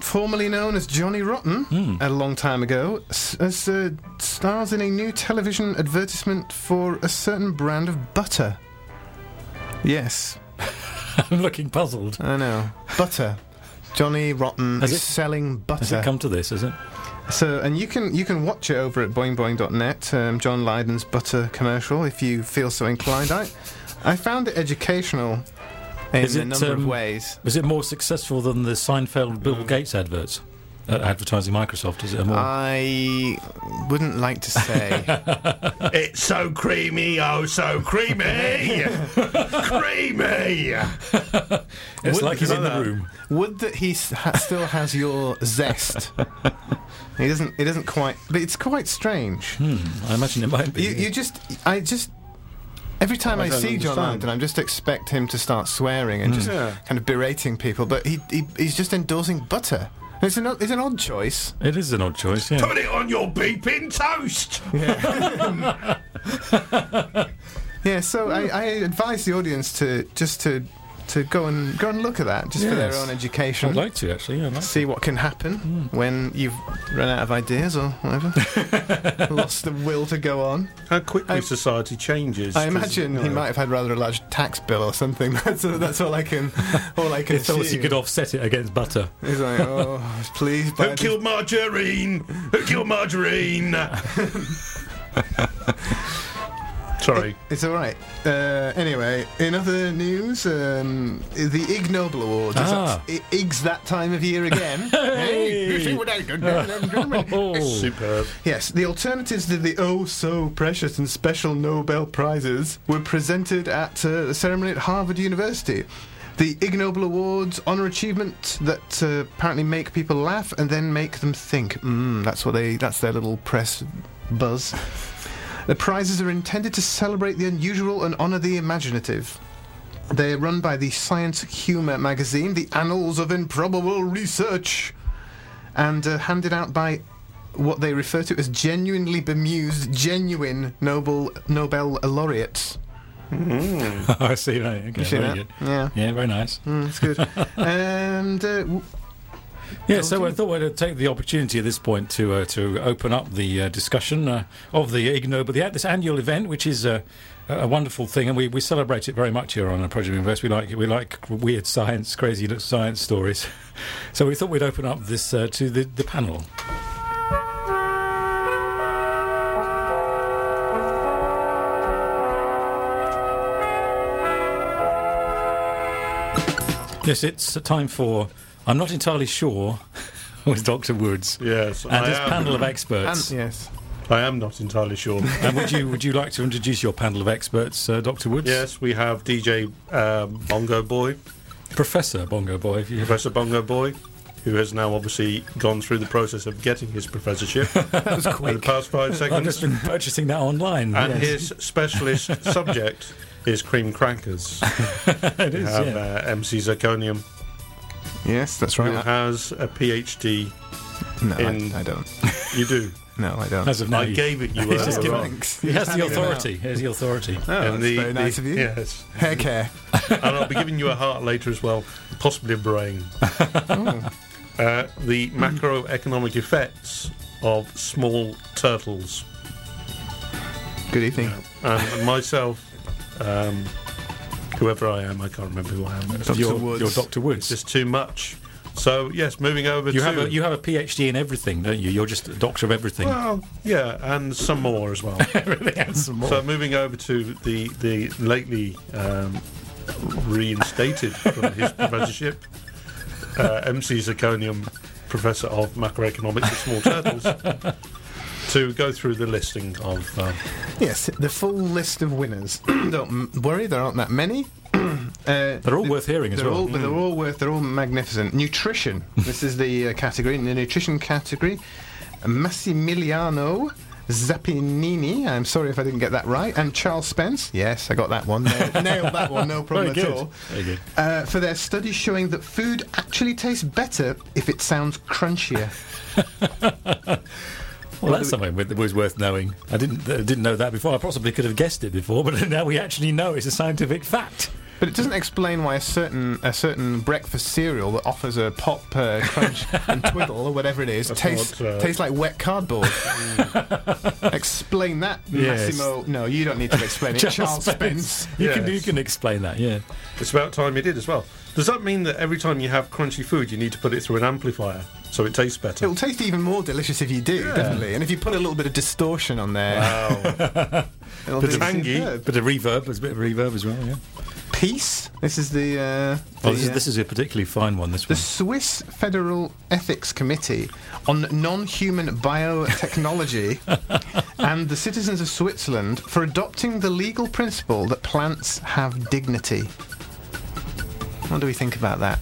formerly known as Johnny Rotten, a long time ago, stars in a new television advertisement for a certain brand of butter. Yes. I'm looking puzzled. I know. Butter. Johnny Rotten is selling butter. Has it come to this, is it? So, and you can watch it over at boingboing.net, John Lydon's butter commercial, if you feel so inclined. I found it educational in a number of ways. Was it more successful than the Seinfeld Bill Gates adverts? Advertising Microsoft, is it? I wouldn't like to say. It's so creamy, oh so creamy, creamy. It's like he's in the room. Would that he still has your zest? He doesn't. It doesn't quite. But it's quite strange. I imagine it might be. Every time I see John Lydon, I just expect him to start swearing and just kind of berating people. But he's just endorsing butter. It's an odd choice. It is an odd choice, yeah. Put it on your beeping toast! Yeah, yeah, so I advise the audience to go and look at that, just for their own education. I'd like to, actually. See what can happen when you've run out of ideas or whatever. Lost the will to go on. How quickly society changes. I imagine he might have had rather a large tax bill or something. That's all I can assume. He thought he could offset it against butter. He's like, oh, please, buy killed margarine? Who killed margarine? Sorry. It's all right. Anyway, in other news, the Ig Nobel Awards. Ig's that time of year again. Hey! Superb. Yes, the alternatives to the oh-so-precious and special Nobel Prizes were presented at the ceremony at Harvard University. The Ig Nobel Awards honour achievement that apparently make people laugh and then make them think. That's their little press buzz. The prizes are intended to celebrate the unusual and honour the imaginative. They are run by the science humour magazine, The Annals of Improbable Research, and handed out by what they refer to as genuinely bemused, genuine Nobel laureates. I see, right. Okay, very good. Yeah, very nice. It's good. And... so I thought we'd take the opportunity at this point to open up the discussion of the Ig Nobel, this annual event, which is a wonderful thing, and we celebrate it very much here on Project Moonbase. We like weird science, crazy science stories. So we thought we'd open up this to the panel. Yes, it's time for. I'm not entirely sure with Dr. Woods. Yes, and his panel of experts. I am not entirely sure. And would you like to introduce your panel of experts, Dr. Woods? Yes, we have DJ Bongo Boy, Professor Bongo Boy, who has now obviously gone through the process of getting his professorship. That was quick. In the past 5 seconds, I've just been purchasing that online. And his specialist subject is cream crackers. We have MC Zirconium. Yes, that's right. Who has a PhD? No, I don't. You do? No, I don't. As of now, I gave it you. He has the authority. Here's the authority. Oh, that's very nice of you. Yes. Hair care. And I'll be giving you a heart later as well, possibly a brain. The macroeconomic effects of small turtles. Good evening. And myself. Whoever I am, I can't remember who I am. Dr. Woods. You're Dr. Woods. It's just too much. So, yes, moving over to... you have a PhD in everything, don't you? You're just a doctor of everything. Well, yeah, and some more as well. Everything and some more. So, moving over to the lately reinstated from his professorship, MC Zirconium, Professor of Macroeconomics of Small Turtles, to go through the listing of... yes, the full list of winners. Don't worry, there aren't that many. They're all worth hearing as well. They're all magnificent. Nutrition. This is the category. In the nutrition category, Massimiliano Zappinini. I'm sorry if I didn't get that right. And Charles Spence. Yes, I got that one. Nailed that one. No problem at all. Very good. For their studies showing that food actually tastes better if it sounds crunchier. Well, that's something that was worth knowing. I didn't know that before. I possibly could have guessed it before, but now we actually know it's a scientific fact. But it doesn't explain why a certain breakfast cereal that offers a pop, crunch and twiddle or whatever it is tastes like wet cardboard. Explain that, yes. Massimo. No, you don't need to explain it. Charles Spence. You can explain that. Yeah, it's about time you did as well. Does that mean that every time you have crunchy food, you need to put it through an amplifier so it tastes better? It'll taste even more delicious if you do, definitely. And if you put a little bit of distortion on there, wow. It'll be tangy. A bit of reverb as well. Yeah. Peace. This is the. This is a particularly fine one. This one. The Swiss Federal Ethics Committee on Non-Human Biotechnology and the citizens of Switzerland for adopting the legal principle that plants have dignity. What do we think about that?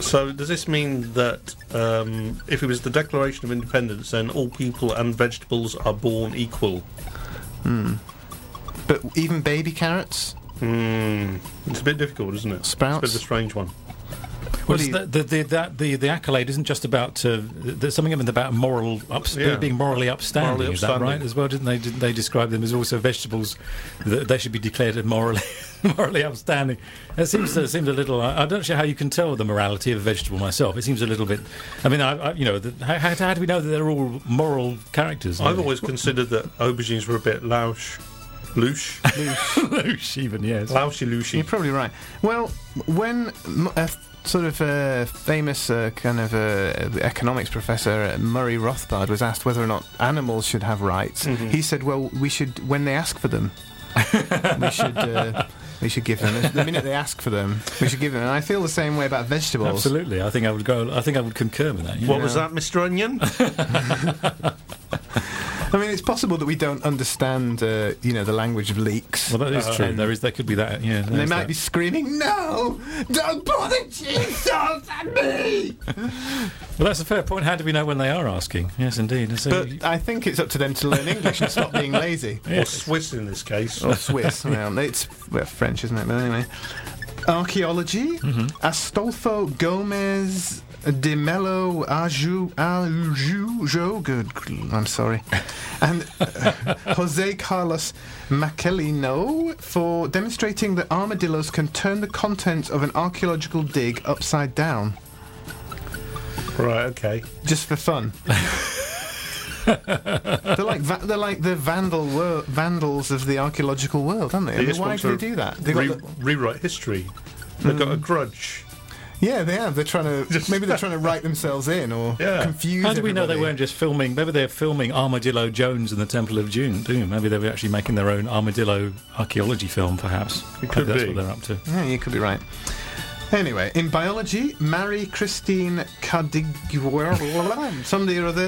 So does this mean that if it was the Declaration of Independence, then all people and vegetables are born equal? Hmm. But even baby carrots. Mm. It's a bit difficult, isn't it? Sprouts. It's a bit of a strange one. Well, the accolade isn't just about. There's something about moral being morally upstanding. Morally upstanding. Is that right as well? Didn't they describe them as also vegetables that they should be declared morally upstanding? It seems a little. I don't know how you can tell the morality of a vegetable myself. It seems a little bit. I mean, how do we know that they're all moral characters? I've always considered that aubergines were a bit louche. Louche, even, yes. Loushy. You're probably right. Well, when famous economics professor Murray Rothbard was asked whether or not animals should have rights, he said, well, we should, when they ask for them, we should give them. The minute they ask for them, we should give them. And I feel the same way about vegetables. Absolutely. I think I would concur with that. What was that, Mr. Onion? I mean, it's possible that we don't understand, the language of leeks. Well, that is true. There could be that. Yeah, and they might be screaming, "No, don't pour the cheese sauce at me!" Well, that's a fair point. How do we know when they are asking? Yes, indeed. So but I think it's up to them to learn English and stop being lazy. Yes. Or Swiss in this case. Or Swiss. Well, it's French, isn't it? But anyway, archaeology. Mm-hmm. Astolfo Gomez. De Mello Araujo, good, I'm sorry, and Jose Carlos Maquelino for demonstrating that armadillos can turn the contents of an archaeological dig upside down. Right, okay. Just for fun. They're like the vandals of the archaeological world, aren't they? I mean, why do they do that? They rewrite history. They've got a grudge. Yeah, they have. Maybe they're trying to write themselves in or confuse. How do we know they weren't just filming? Maybe they're filming Armadillo Jones and the Temple of Doom. Maybe they were actually making their own armadillo archaeology film, perhaps. It could be. That's what they're up to. Yeah, you could be right. Anyway, in biology, Marie-Christine Cardiguero,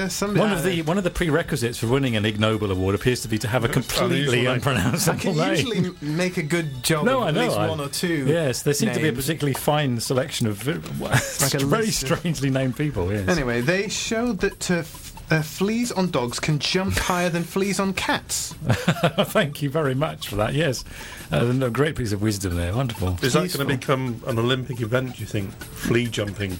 somebody. One of the prerequisites for winning an Ig Nobel award appears to be to have a completely unpronounceable name. I can usually make a good job of at least one or two. Yes, there seems to be a particularly fine selection of very strangely named people. Yes. Anyway, they showed that fleas on dogs can jump higher than fleas on cats. Thank you very much for that, yes. A great piece of wisdom there, wonderful. Is that going to become an Olympic event, do you think? Flea jumping?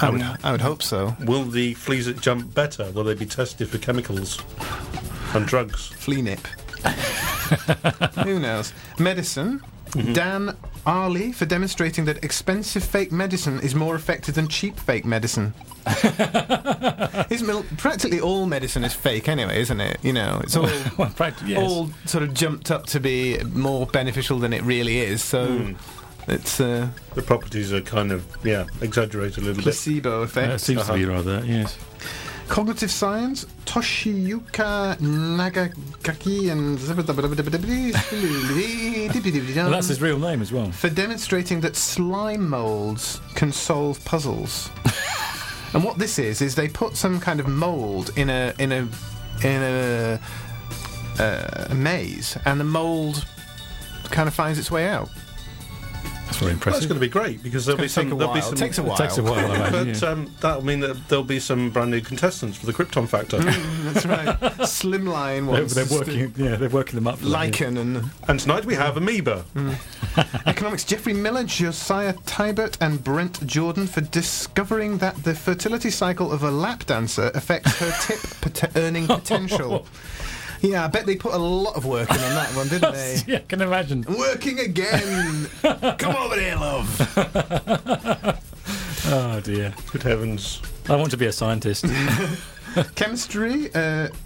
I would hope so. Will the fleas that jump better? Will they be tested for chemicals and drugs? Flea nip. Who knows? Medicine. Mm-hmm. Dan Arley for demonstrating that expensive fake medicine is more effective than cheap fake medicine. Practically all medicine is fake anyway, isn't it? You know, it's all all sort of jumped up to be more beneficial than it really is. So It's the properties are kind of exaggerated a little placebo bit. Effect. It seems to be rather, yes. Cognitive Science, Toshiyuka Nagaki and... well, that's his real name as well. For demonstrating that slime moulds can solve puzzles. And what this is they put some kind of mould in a maze, and the mould kind of finds its way out. That's really impressive. Well, it's going to be great because there'll be some. It takes a while. But that'll mean that there'll be some brand new contestants for the Krypton Factor. That's right. Slimline ones. They're working them up. Lycan and tonight we have Amoeba. Mm. Economics: Jeffrey Miller, Josiah Tybert, and Brent Jordan for discovering that the fertility cycle of a lap dancer affects her tip earning potential. Yeah, I bet they put a lot of work in on that one, didn't they? Yeah, I can imagine. Working again! Come over here, love! Oh, dear. Good heavens. I want to be a scientist. Chemistry,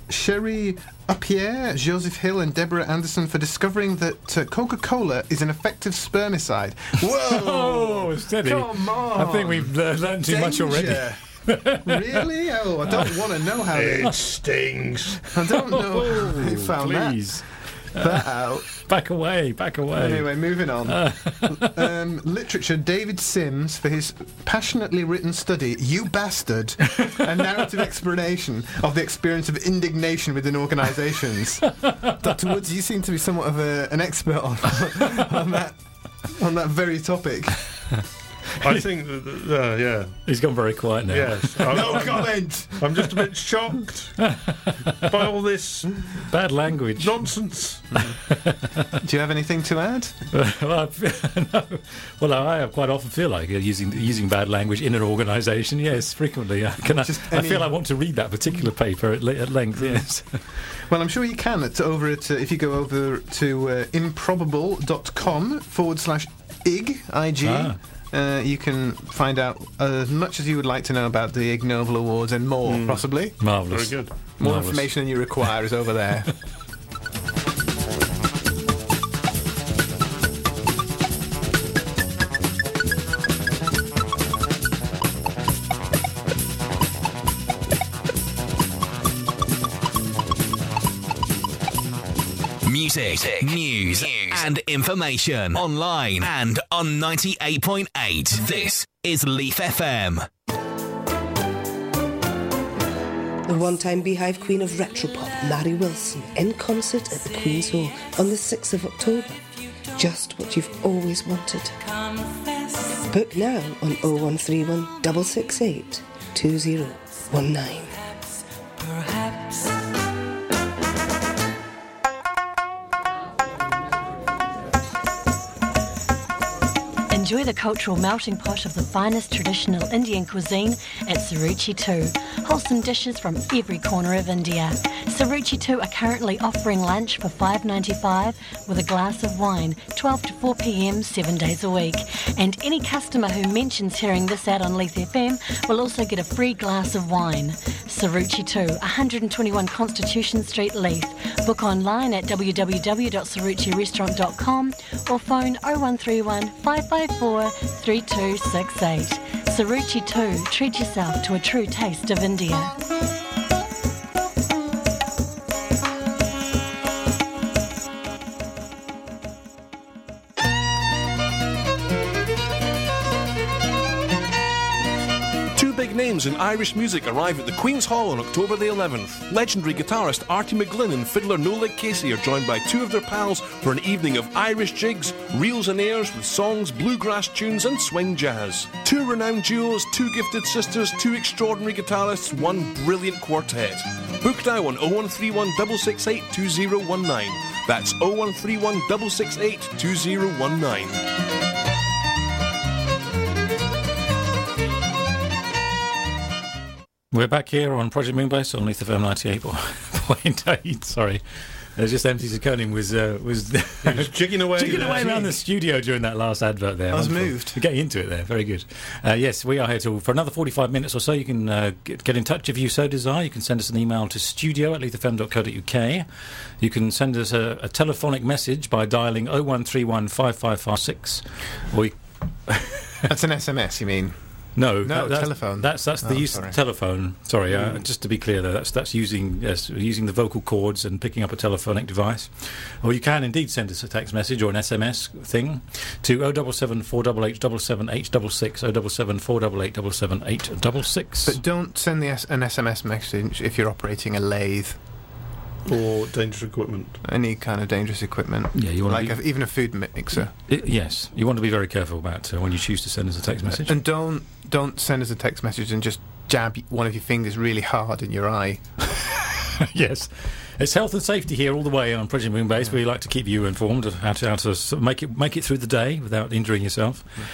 Sherry Appierre, Joseph Hill and Deborah Anderson for discovering that Coca-Cola is an effective spermicide. Whoa! Oh, steady. Come on! I think we've learned too much already. Really? Oh, I don't want to know how it stings. I don't know how they found that out. Back away. Anyway, moving on. Literature, David Sims for his passionately written study, You Bastard, a narrative explanation of the experience of indignation within organisations. Dr. Woods, you seem to be somewhat of an expert on that very topic. I think that, yeah. He's gone very quiet now. Yes. No comment! I'm just a bit shocked by all this... bad language. Nonsense. Do you have anything to add? I quite often feel like using bad language in an organisation, yes, frequently. I feel I want to read that particular paper at length, yes. Well, I'm sure you can if you go over to improbable.com/IG... you can find out as much as you would like to know about the Ig Nobel Awards and more, possibly. Marvellous. Very good. More information than you require is over there. Music, news, and information online and on 98.8. This is Leith FM. The one-time Beehive Queen of Retropop, Mary Wilson, in concert at the Queen's Hall on the 6th of October. Just what you've always wanted. Book now on 0131 668 2019. Enjoy the cultural melting pot of the finest traditional Indian cuisine at Saruchi 2. Wholesome dishes from every corner of India. Saruchi 2 are currently offering lunch for $5.95 with a glass of wine, 12 to 4pm, 7 days a week. And any customer who mentions hearing this ad on Leith FM will also get a free glass of wine. Saruchi 2, 121 Constitution Street, Leith. Book online at www.saruchirestaurant.com or phone 0131 554 43268. Saruchi 2, treat yourself to a true taste of India. Two big names in Irish music arrive at the Queen's Hall on October the 11th. Legendary guitarist Artie McGlynn and fiddler Nola Casey are joined by two of their pals for an evening of Irish jigs, reels and airs with songs, bluegrass tunes and swing jazz. Two renowned duos, two gifted sisters, two extraordinary guitarists, one brilliant quartet. Book now on 0131 668 2019. That's 0131 668 2019. We're back here on Project Moonbase on Leith FM 98.8. Sorry, there's just empty Zucconin was jigging away around the studio during that last advert there. I was moved. We're getting into it there. Very good. Yes, we are here for another 45 minutes or so. You can get in touch if you so desire. You can send us an email to studio@leithfm.co.uk. You can send us a telephonic message by dialing 0131 5556, or you That's an SMS, you mean? No, telephone. That's the use of the telephone. Sorry, just to be clear, though, that's using the vocal cords and picking up a telephonic device. Or you can indeed send us a text message or an SMS thing to 077 488 778 66 077 488 778 66. But don't send an SMS message if you're operating a lathe. Or dangerous equipment. Any kind of dangerous equipment. Yeah, you want to even a food mixer. Yes, you want to be very careful about when you choose to send us a text message. And don't send us a text message and just jab one of your fingers really hard in your eye. Yes, it's health and safety here all the way on Project Moonbase. Yeah. We like to keep you informed of how to make it through the day without injuring yourself. Yeah.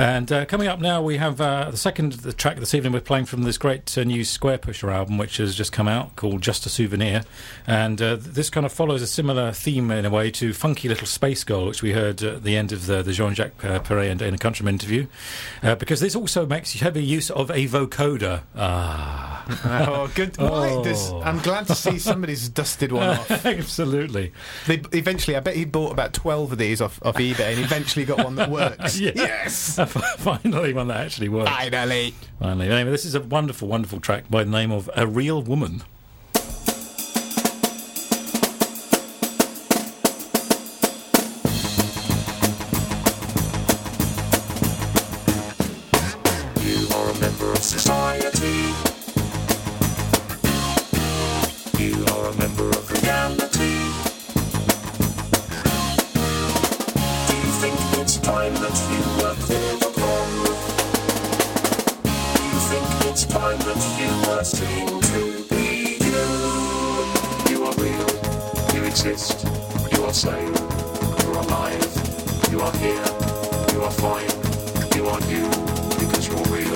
And coming up now, we have the second track this evening. We're playing from this great new Squarepusher album, which has just come out, called Just a Souvenir. And this kind of follows a similar theme, in a way, to Funky Little Space Girl, which we heard at the end of the Jean-Jacques Perrey and Dana Countryman interview. Because this also makes heavy use of a vocoder. Oh, good. Oh. I'm glad to see somebody's dusted one off. Absolutely. Eventually, I bet he bought about 12 of these off eBay and eventually got one that works. Yes! Finally, one that actually works. Finally. Anyway, this is a wonderful, wonderful track by the name of A Real Woman. You are a member of society. You are a member of reality. Do you think it's time that you time that you are seen to be you. You are real, you exist, you are sane, you are alive, you are here, you are fine, you are you, because you're real.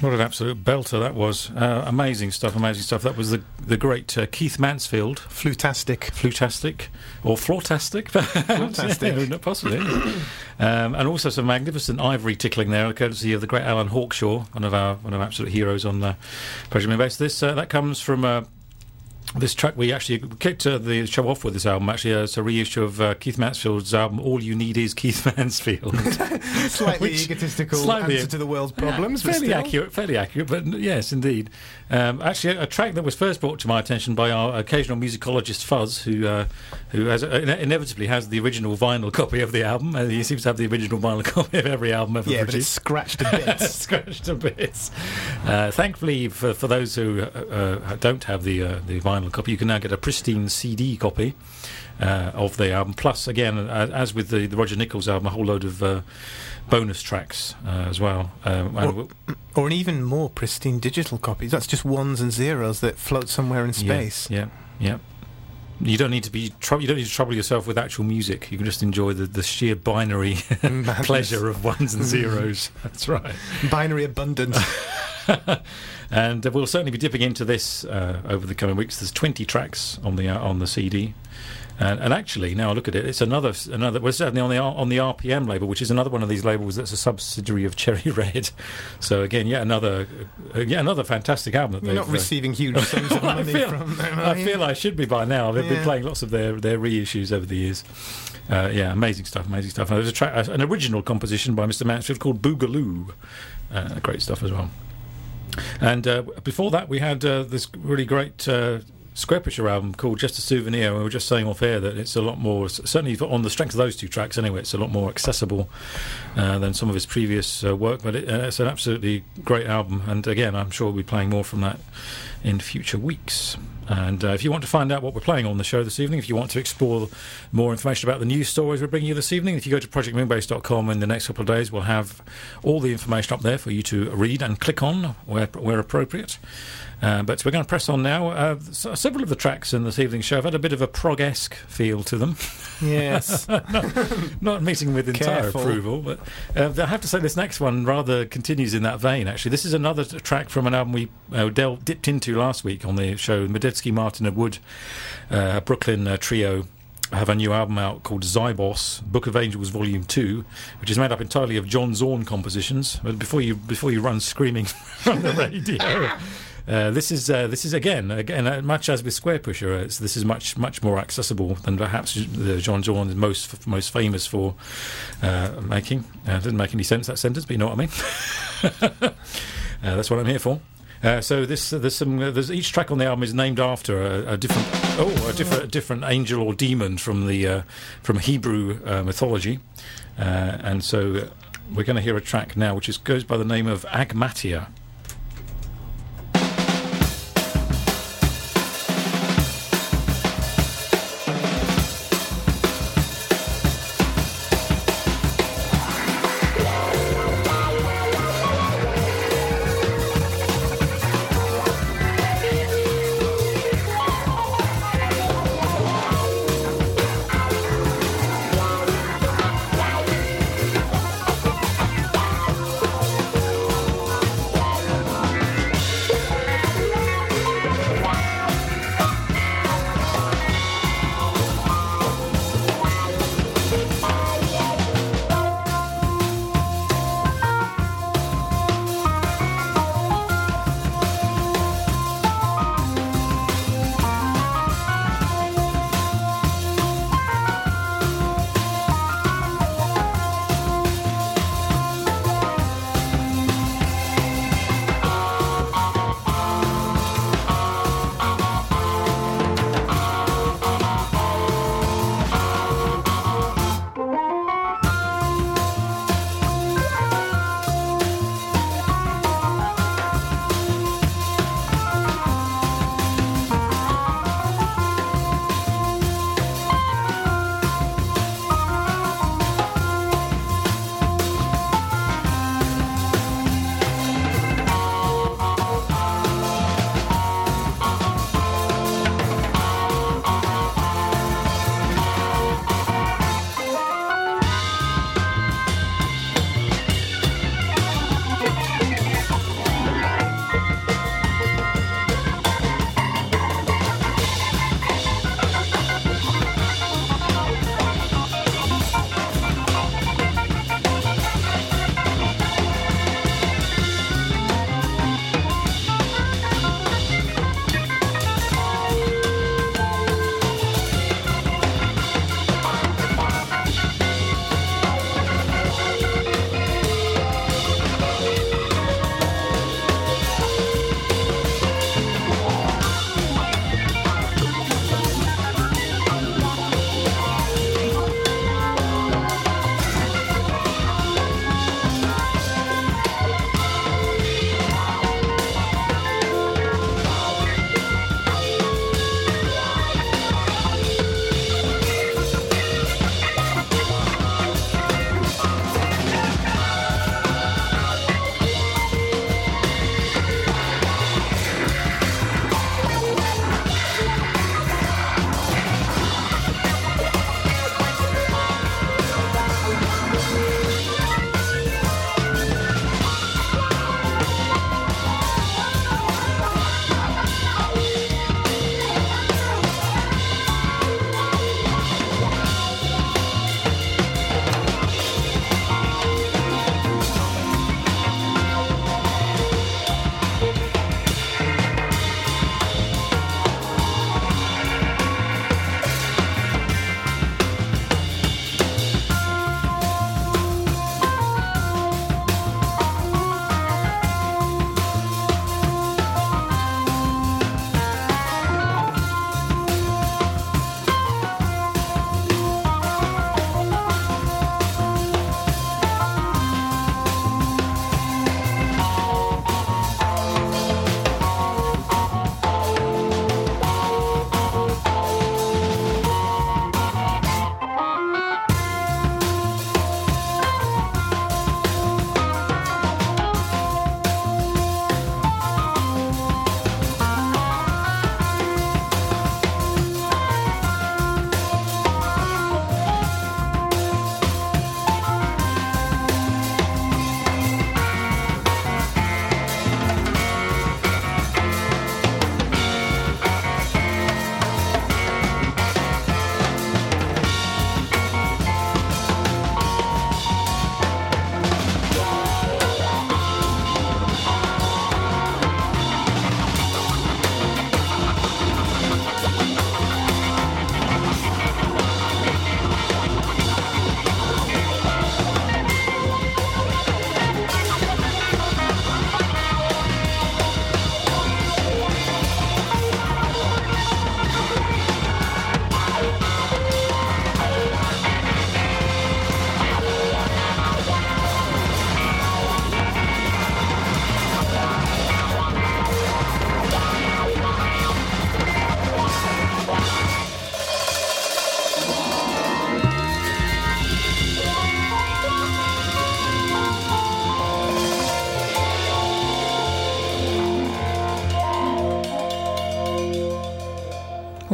What an absolute belter that was. Amazing stuff. That was the great Keith Mansfield. Flutastic. Or flautastic, perhaps. Yeah, possibly. And also some magnificent ivory tickling there, courtesy of the great Alan Hawkshaw, one of our absolute heroes on the Project Moonbase. That comes from... this track we actually kicked the show off with. This album actually it's a reissue of Keith Mansfield's album All You Need Is Keith Mansfield. Slightly egotistical answer to the world's problems. Fairly accurate, but yes, indeed. Actually, a track that was first brought to my attention by our occasional musicologist Fuzz, who has inevitably has the original vinyl copy of the album. He seems to have the original vinyl copy of every album ever produced. Yeah, but it's scratched to bits. Thankfully, for those who don't have the vinyl copy, you can now get a pristine CD copy of the album, plus again as with the Roger Nichols album, a whole load of bonus tracks as well, or an even more pristine digital copy that's just ones and zeros that float somewhere in space. Yeah. You don't need to trouble yourself with actual music. You can just enjoy the sheer binary pleasure of ones and zeros. That's right, binary abundance. And we'll certainly be dipping into this over the coming weeks. There's 20 tracks on the CD, and actually now I look at it, it's another. We're certainly on the RPM label, which is another one of these labels that's a subsidiary of Cherry Red. So again, yet another fantastic album. That You're not receiving huge sums of money from them. I feel I should be by now. They've been playing lots of their reissues over the years. Amazing stuff. And there's a track, an original composition by Mr. Mansfield called Boogaloo. Great stuff as well. And before that, we had this really great Squarepusher album called Just a Souvenir, and we were just saying off air that it's a lot more, certainly on the strength of those two tracks anyway, it's a lot more accessible than some of his previous work, but it's an absolutely great album, and again, I'm sure we'll be playing more from that in future weeks. And if you want to find out what we're playing on the show this evening, if you want to explore more information about the news stories we're bringing you this evening, if you go to projectmoonbase.com in the next couple of days, we'll have all the information up there for you to read and click on where appropriate. But we're going to press on now. Several of the tracks in this evening's show have had a bit of a prog-esque feel to them. Yes. not meeting with entire approval, but I have to say this next one rather continues in that vein, actually. This is another track from an album we dipped into last week on the show. Medeski Martin and Wood, a Brooklyn trio, have a new album out called Zybos, Book of Angels Volume 2, which is made up entirely of John Zorn compositions. But before you run screaming from the radio... This is again much as with Squarepusher, this is much more accessible than perhaps the John Zorn is most famous for making. Doesn't make any sense, that sentence, but you know what I mean. That's what I'm here for. So this there's each track on the album is named after a different angel or demon from Hebrew mythology, and so. We're going to hear a track now which goes by the name of Agmatia.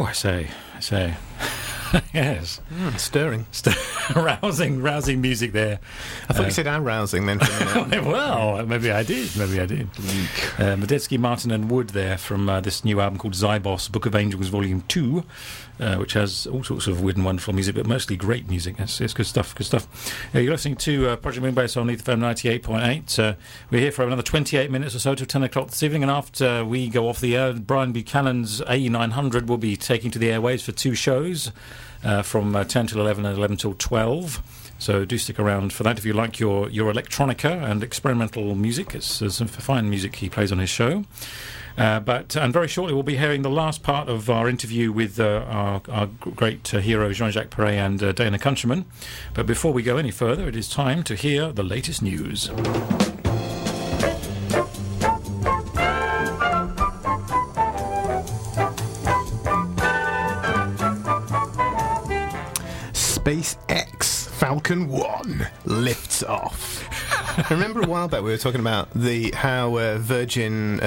I say. Yes. Stirring. Rousing music there. I thought you said rousing then. Well, maybe I did. Medeski Martin and Wood there from this new album called Zybos, Book of Angels Volume 2, which has all sorts of weird and wonderful music, but mostly great music. It's good stuff. You're listening to Project Moonbase on Leith FM 98.8. We're here for another 28 minutes or so till 10 o'clock this evening, and after we go off the air, Brian Buchanan's A900 will be taking to the airwaves for two shows. From 10 till 11 and 11 till 12. So do stick around for that if you like your electronica and experimental music. It's some fine music he plays on his show. And very shortly we'll be hearing the last part of our interview with our great hero Jean-Jacques Perrey and Dana Countryman. But before we go any further, it is time to hear the latest news. SpaceX Falcon 1 lifts off. I remember a while back we were talking about how Virgin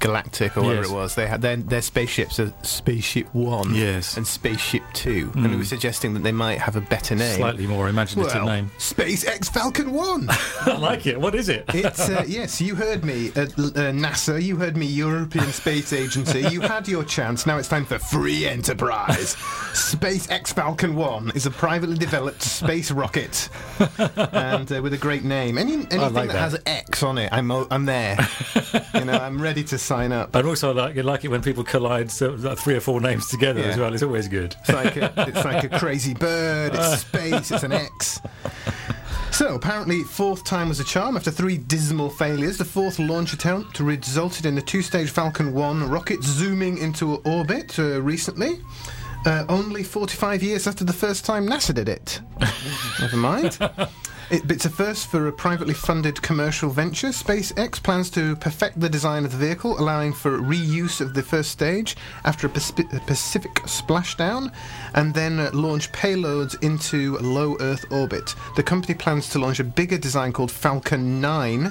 Galactic or whatever it was, they had their spaceships are Spaceship 1 and Spaceship 2, and it was suggesting that they might have a better name. Slightly more imaginative name. SpaceX Falcon 1! I like it. What is it? It's, yes, you heard me at NASA, you heard me European Space Agency, you had your chance, now it's time for free enterprise. SpaceX Falcon 1 is a privately developed space rocket and with a great name. Anything like that has X on it, I'm there. I'm ready to sign up. But also like it when people collide three or four names together as well. It's always good. It's like a crazy bird. It's space. It's an X. So, apparently, fourth time was a charm. After three dismal failures, the fourth launch attempt resulted in the two-stage Falcon 1 rocket zooming into orbit recently. Only 45 years after the first time NASA did it. Never mind. It's a first for a privately funded commercial venture. SpaceX plans to perfect the design of the vehicle, allowing for reuse of the first stage after a Pacific splashdown, and then launch payloads into low Earth orbit. The company plans to launch a bigger design called Falcon 9.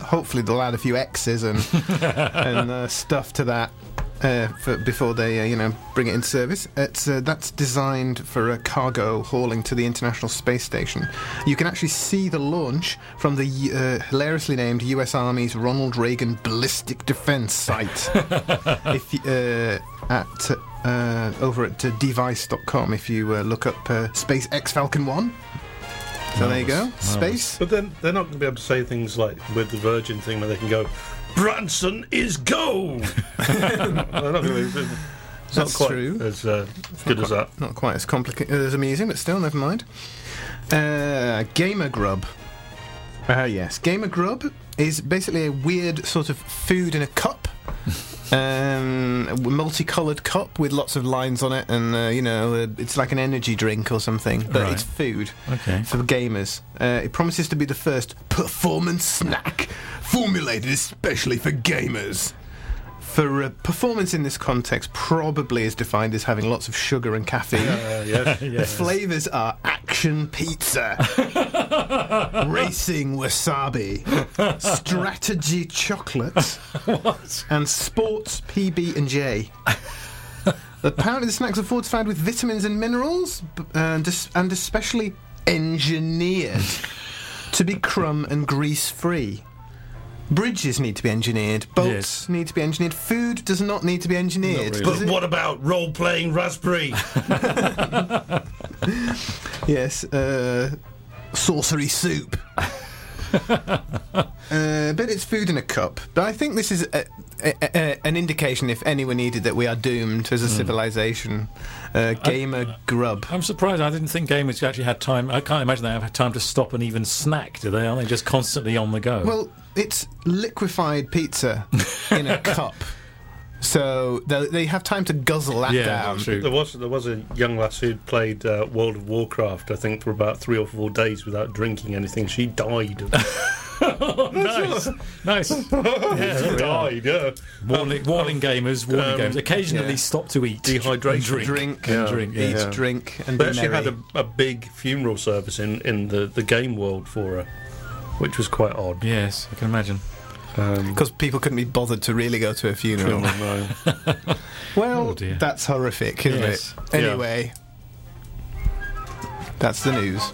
Hopefully they'll add a few X's and, stuff to that. Before they, bring it in service. That's designed for cargo hauling to the International Space Station. You can actually see the launch from the hilariously named U.S. Army's Ronald Reagan Ballistic Defense Site over at device.com if you look up SpaceX Falcon 1. So there you go. Nice. Space. But then they're not going to be able to say things like with the Virgin thing where they can go... Branson is gold! It's not quite true. As good as that. Not quite as complicated as amusing, but still, never mind. Gamer Grub. Yes. Gamer Grub is basically a weird sort of food in a cup. Multicoloured cup with lots of lines on it, and it's like an energy drink or something, but it's food for gamers. It promises to be the first performance snack formulated especially for gamers. For performance in this context, probably is defined as having lots of sugar and caffeine. Yes. The flavours are action pizza, racing wasabi, strategy chocolate, and sports PB&J. Apparently, the snacks are fortified with vitamins and minerals, and especially engineered to be crumb and grease free. Bridges need to be engineered. Bolts need to be engineered. Food does not need to be engineered. Really. But what about role-playing Raspberry? Yes, sorcery soup. But it's food in a cup. But I think this is an indication, if anyone needed, that we are doomed as a civilization. Gamer Grub. I'm surprised. I didn't think gamers actually had time. I can't imagine they have had time to stop and even snack, do they? Aren't they just constantly on the go? Well, it's liquefied pizza in a cup. So they have time to guzzle that down. There was a young lass who played World of Warcraft, I think, for about 3 or 4 days without drinking anything. She died. Nice. She died. Yeah. Warning gamers. Warning gamers. Occasionally stop to eat, dehydration, drink, and they actually had a big funeral service in the game world for her, which was quite odd. Yes, I can imagine. Because people couldn't be bothered to really go to a funeral. Well, that's horrific, isn't it? Anyway, that's the news.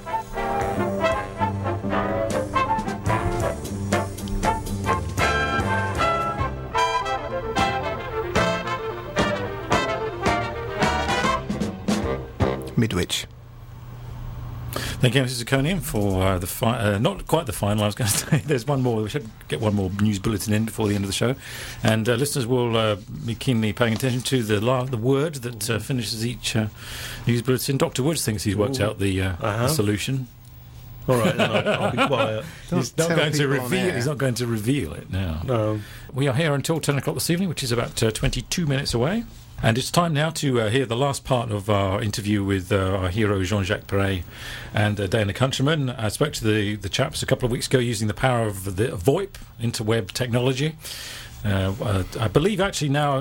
Midwich. Thank you, Mr. Zucconi, for not quite the final, I was going to say. There's one more. We should get one more news bulletin in before the end of the show. And listeners will be keenly paying attention to the word that finishes each news bulletin. Dr. Woods thinks he's worked out the solution. All right, no, I'll be quiet. He's not going to reveal it now. No. We are here until 10 o'clock this evening, which is about 22 minutes away. And it's time now to hear the last part of our interview with our hero Jean-Jacques Perrey and Dana Countryman. I spoke to the chaps a couple of weeks ago using the power of the VoIP, interweb technology. I believe actually now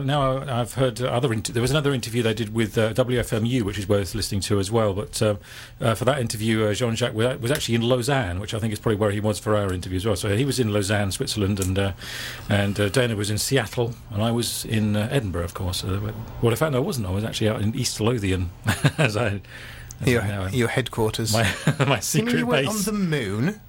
I've heard there was another interview they did with WFMU, which is worth listening to as well, but for that interview Jean-Jacques was actually in Lausanne, which I think is probably where he was for our interview as well. So he was in Lausanne, Switzerland, and Dana was in Seattle, and I was in Edinburgh, of course. Well, in fact, no, I wasn't. I was actually out in East Lothian your headquarters. My secret base. You went on the moon?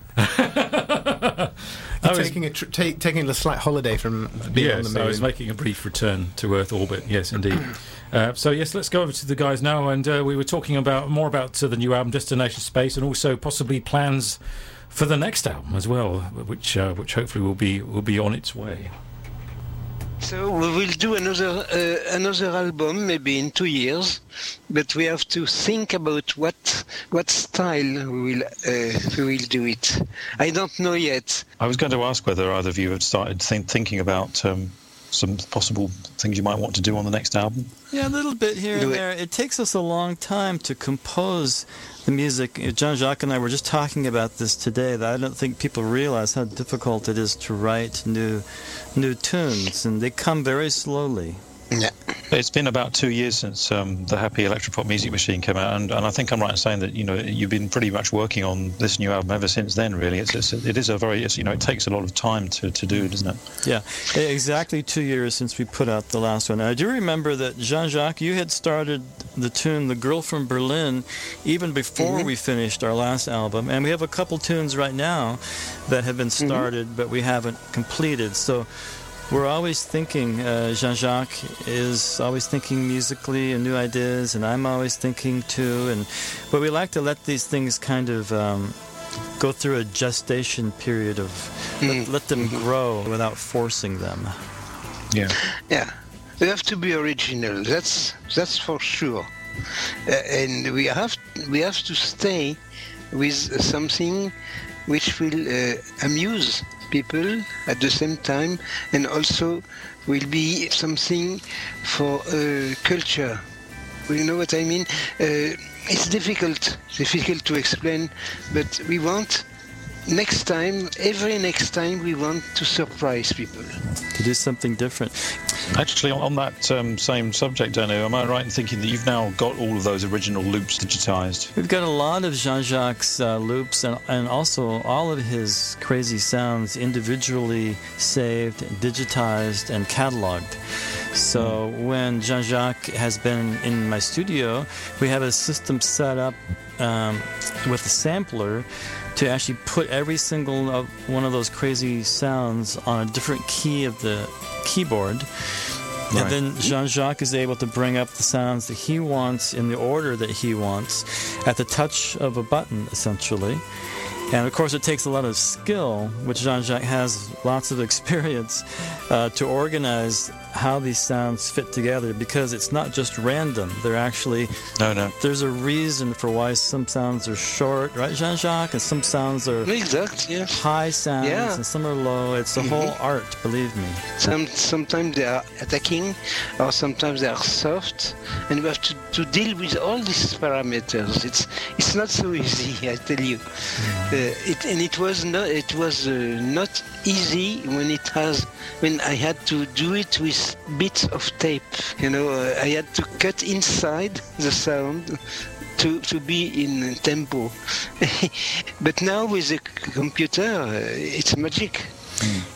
Taking a slight holiday from being on the moon. I was making a brief return to Earth orbit. Yes, indeed. Let's go over to the guys now, and we were talking about the new album, Destination Space, and also possibly plans for the next album as well, which hopefully will be on its way. So we will do another album maybe in 2 years, but we have to think about what style we will do it. I don't know yet. I was going to ask whether either of you had started thinking about some possible things you might want to do on the next album. Yeah, a little bit here and there. It takes us a long time to compose the music. Jean-Jacques and I were just talking about this today, that I don't think people realize how difficult it is to write new tunes, and they come very slowly. Yeah. It's been about 2 years since the Happy Electropop Music Machine came out, and I think I'm right in saying that you've been pretty much working on this new album ever since then. Really, it takes a lot of time to do, doesn't it? Yeah, exactly 2 years since we put out the last one. I do remember that Jean-Jacques, you had started the tune "The Girl from Berlin" even before we finished our last album, and we have a couple tunes right now that have been started but we haven't completed. So. We're always thinking, Jean-Jacques is always thinking musically and new ideas, and I'm always thinking too, but we like to let these things kind of go through a gestation period of let them grow without forcing them. Yeah. Yeah. They have to be original, that's for sure. And we have to stay with something which will amuse people at the same time, and also will be something for culture. You know what I mean? It's difficult to explain, but we want every next time we want to surprise people. To do something different. Actually, on that same subject, Dana, am I right in thinking that you've now got all of those original loops digitized? We've got a lot of Jean-Jacques' loops and also all of his crazy sounds individually saved, digitized, and cataloged. So when Jean-Jacques has been in my studio, we have a system set up with a sampler to actually put every single one of those crazy sounds on a different key of the keyboard. Right. And then Jean-Jacques is able to bring up the sounds that he wants in the order that he wants at the touch of a button, essentially. And, of course, it takes a lot of skill, which Jean-Jacques has lots of experience, to organize how these sounds fit together, because it's not just random. They're actually... No. There's a reason for why some sounds are short, right, Jean-Jacques? And some sounds are high sounds, and some are low. It's a whole art, believe me. Sometimes they are attacking, or sometimes they are soft, and we have to deal with all these parameters. It's not so easy, I tell you. It was not easy when I had to do it with bits of tape. I had to cut inside the sound to be in tempo. But now with the computer, it's magic.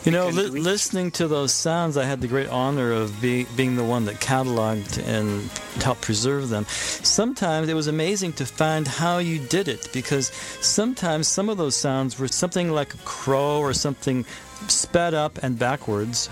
You know, listening to those sounds, I had the great honor of being the one that cataloged and helped preserve them. Sometimes it was amazing to find how you did it, because sometimes some of those sounds were something like a crow or something sped up and backwards,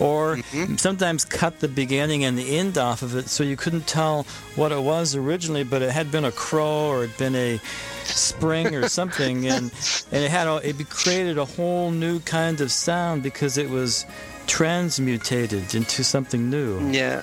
or sometimes cut the beginning and the end off of it so you couldn't tell what it was originally, but it had been a crow or it had been a spring or something, and it created a whole new kind of sound because it was transmutated into something new. Yeah.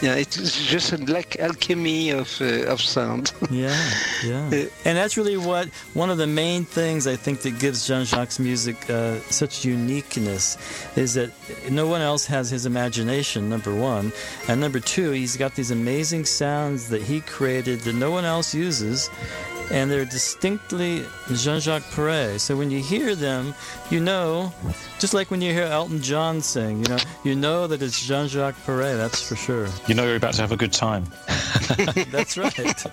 Yeah, it's just a black alchemy of sound. And that's really what one of the main things I think that gives Jean-Jacques' music such uniqueness is that no one else has his imagination, number one. And number two, he's got these amazing sounds that he created that no one else uses, and they're distinctly Jean-Jacques Perrey. So when you hear them, you know, just like when you hear Elton John sing, you know that it's Jean-Jacques Perrey, that's for sure. You know you're about to have a good time. That's right.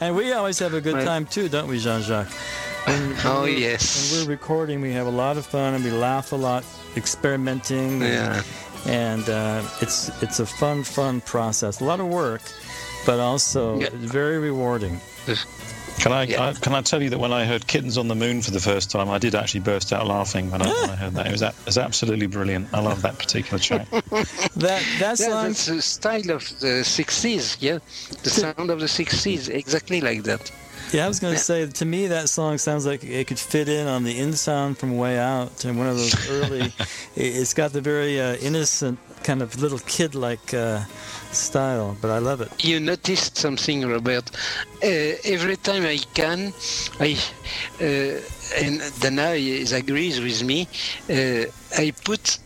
And we always have a good time too, don't we, Jean-Jacques? Yes. When we're recording, we have a lot of fun and we laugh a lot, experimenting. Yeah. And it's a fun process. A lot of work, but also very rewarding. Can I tell you that when I heard Kittens on the Moon for the first time, I did actually burst out laughing when I heard that. It was absolutely brilliant. I love that particular track. That's the style of the 60s, yeah? The sound of the 60s, exactly like that. Yeah, I was going to say, to me, that song sounds like it could fit in on the end sound from Way Out, and one of those early... It's got the very innocent, kind of little kid-like... style, but I love it. You noticed something, Robert. Every time I can, and Dana agrees with me, I put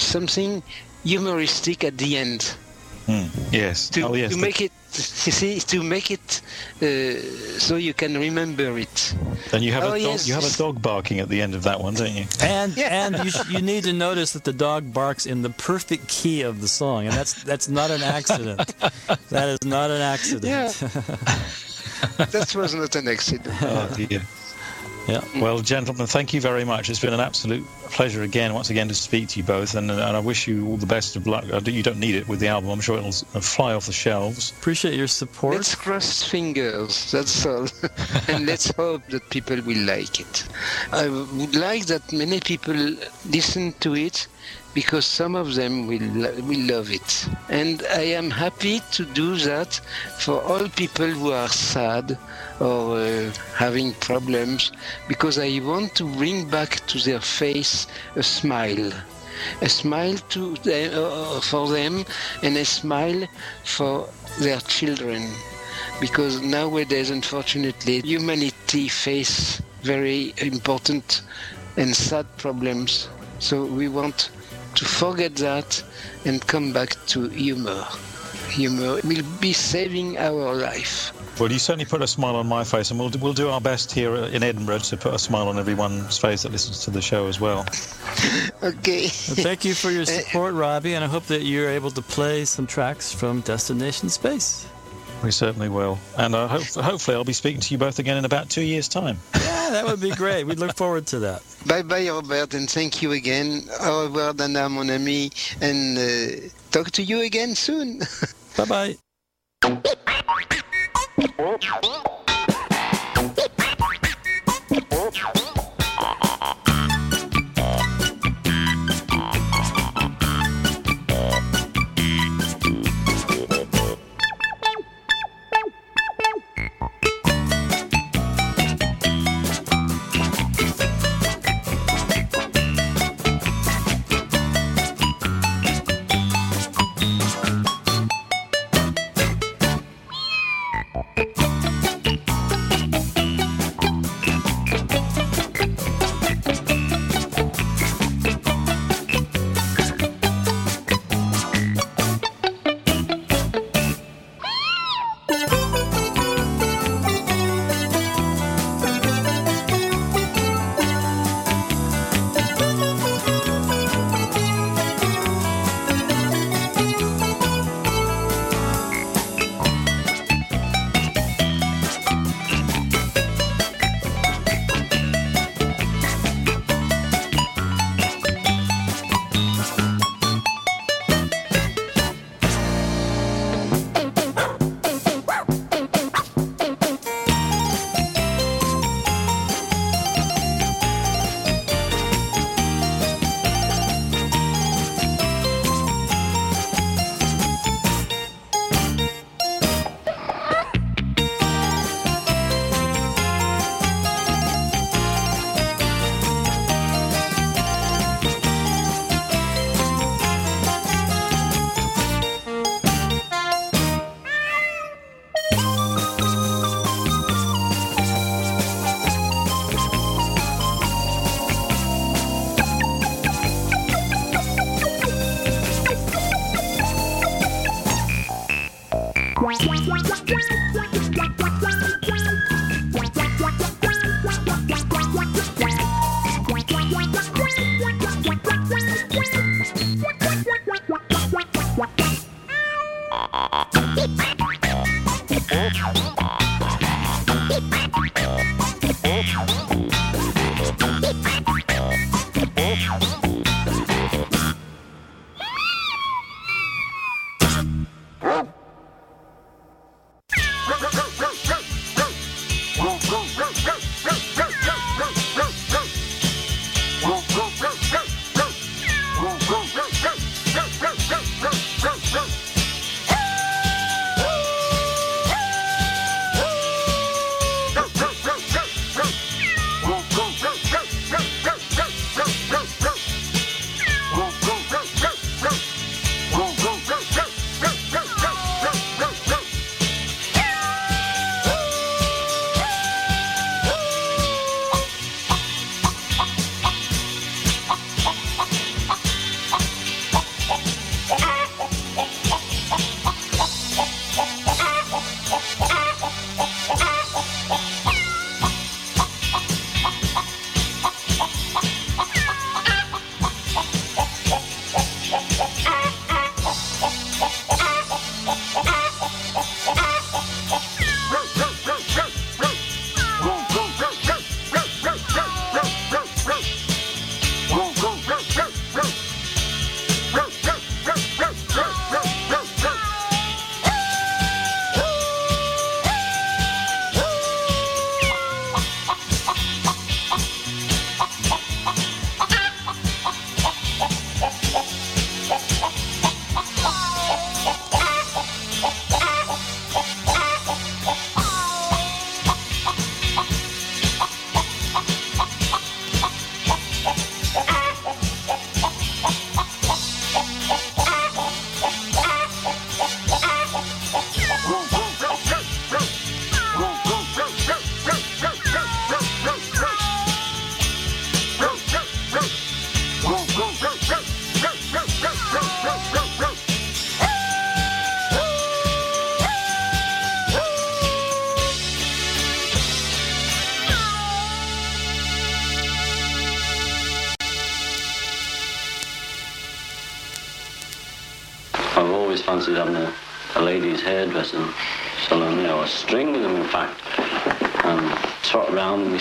something humoristic at the end. Yes. To make it, so you can remember it. And you have you have a dog barking at the end of that one, don't you? And you need to notice that the dog barks in the perfect key of the song, and that's not an accident. That is not an accident. Yeah. That was not an accident. Oh dear. Yeah. Well, gentlemen, thank you very much. It's been an absolute pleasure once again to speak to you both, and I wish you all the best of luck. You don't need it with the album. I'm sure it'll fly off the shelves. Appreciate your support. Let's cross fingers, that's all. And let's hope that people will like it. I would like that many people listen to it, because some of them will love it. And I am happy to do that for all people who are sad or having problems, because I want to bring back to their face a smile to them, for them, and a smile for their children, because nowadays, unfortunately, humanity face very important and sad problems. So we want to forget that and come back to humor. Humor will be saving our life. Well, you certainly put a smile on my face, and we'll do our best here in Edinburgh to put a smile on everyone's face that listens to the show as well. Okay. Well, thank you for your support, Robbie, and I hope that you're able to play some tracks from Destination Space. We certainly will. And hopefully I'll be speaking to you both again in about 2 years' time. Yeah, that would be great. We'd look forward to that. Bye-bye, Robert, and thank you again. Au revoir, Dana, mon ami, and talk to you again soon. Bye-bye.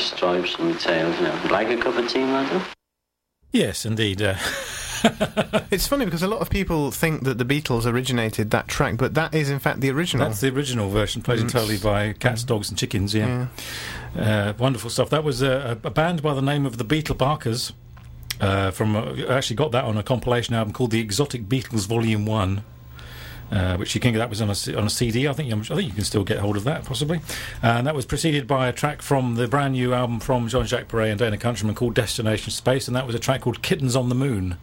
Stripes and tails, you know. Like a cup of tea, madam? Yes, indeed. It's funny because a lot of people think that the Beatles originated that track, but that is in fact the original. That's the original version, played entirely by cats, dogs and chickens, yeah. Wonderful stuff. That was a band by the name of the Beetle Barkers. Actually got that on a compilation album called The Exotic Beatles Volume 1. Which you can get, that was on a CD, I think you can still get hold of that, possibly. And that was preceded by a track from the brand new album from Jean-Jacques Perrey and Dana Countryman called Destination Space, and that was a track called Kittens on the Moon.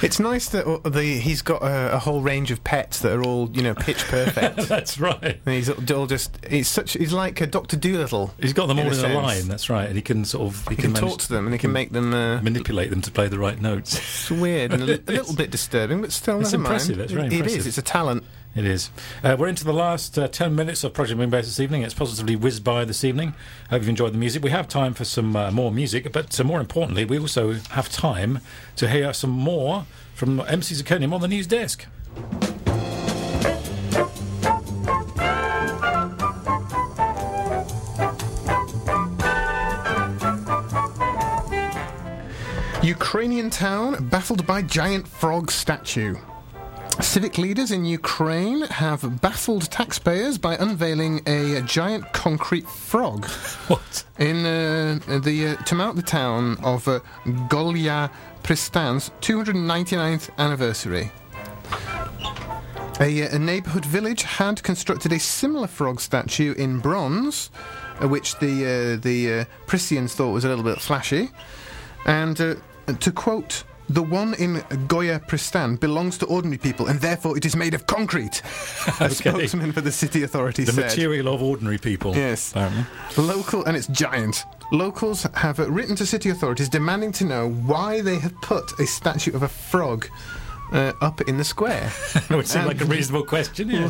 It's nice that he's got a whole range of pets that are all, you know, pitch perfect. That's right. And he's all he's like a Dr. Dolittle. He's got them all in a line. That's right. And he can sort of he can talk to them, and he can make them manipulate them to play the right notes. It's weird and a little bit disturbing, but still, it's impressive. It's very impressive. It is. It's a talent. It is. We're into the last 10 minutes of Project Moonbase this evening. It's positively whizzed by this evening. I hope you've enjoyed the music. We have time for some more music, but more importantly, we also have time to hear some more from MC Zuconium on the news desk. Ukrainian town baffled by giant frog statue. Civic leaders in Ukraine have baffled taxpayers by unveiling a giant concrete frog. What? In to mark the town of Golia Pristan's 299th anniversary. A neighbourhood village had constructed a similar frog statue in bronze, which the Pristians thought was a little bit flashy. And to quote... The one in Golia Pristan belongs to ordinary people, and therefore it is made of concrete, a spokesman for the city authority said. The material of ordinary people. Yes. Apparently. And it's giant. Locals have written to city authorities demanding to know why they have put a statue of a frog up in the square? That would seem like a reasonable question, yeah.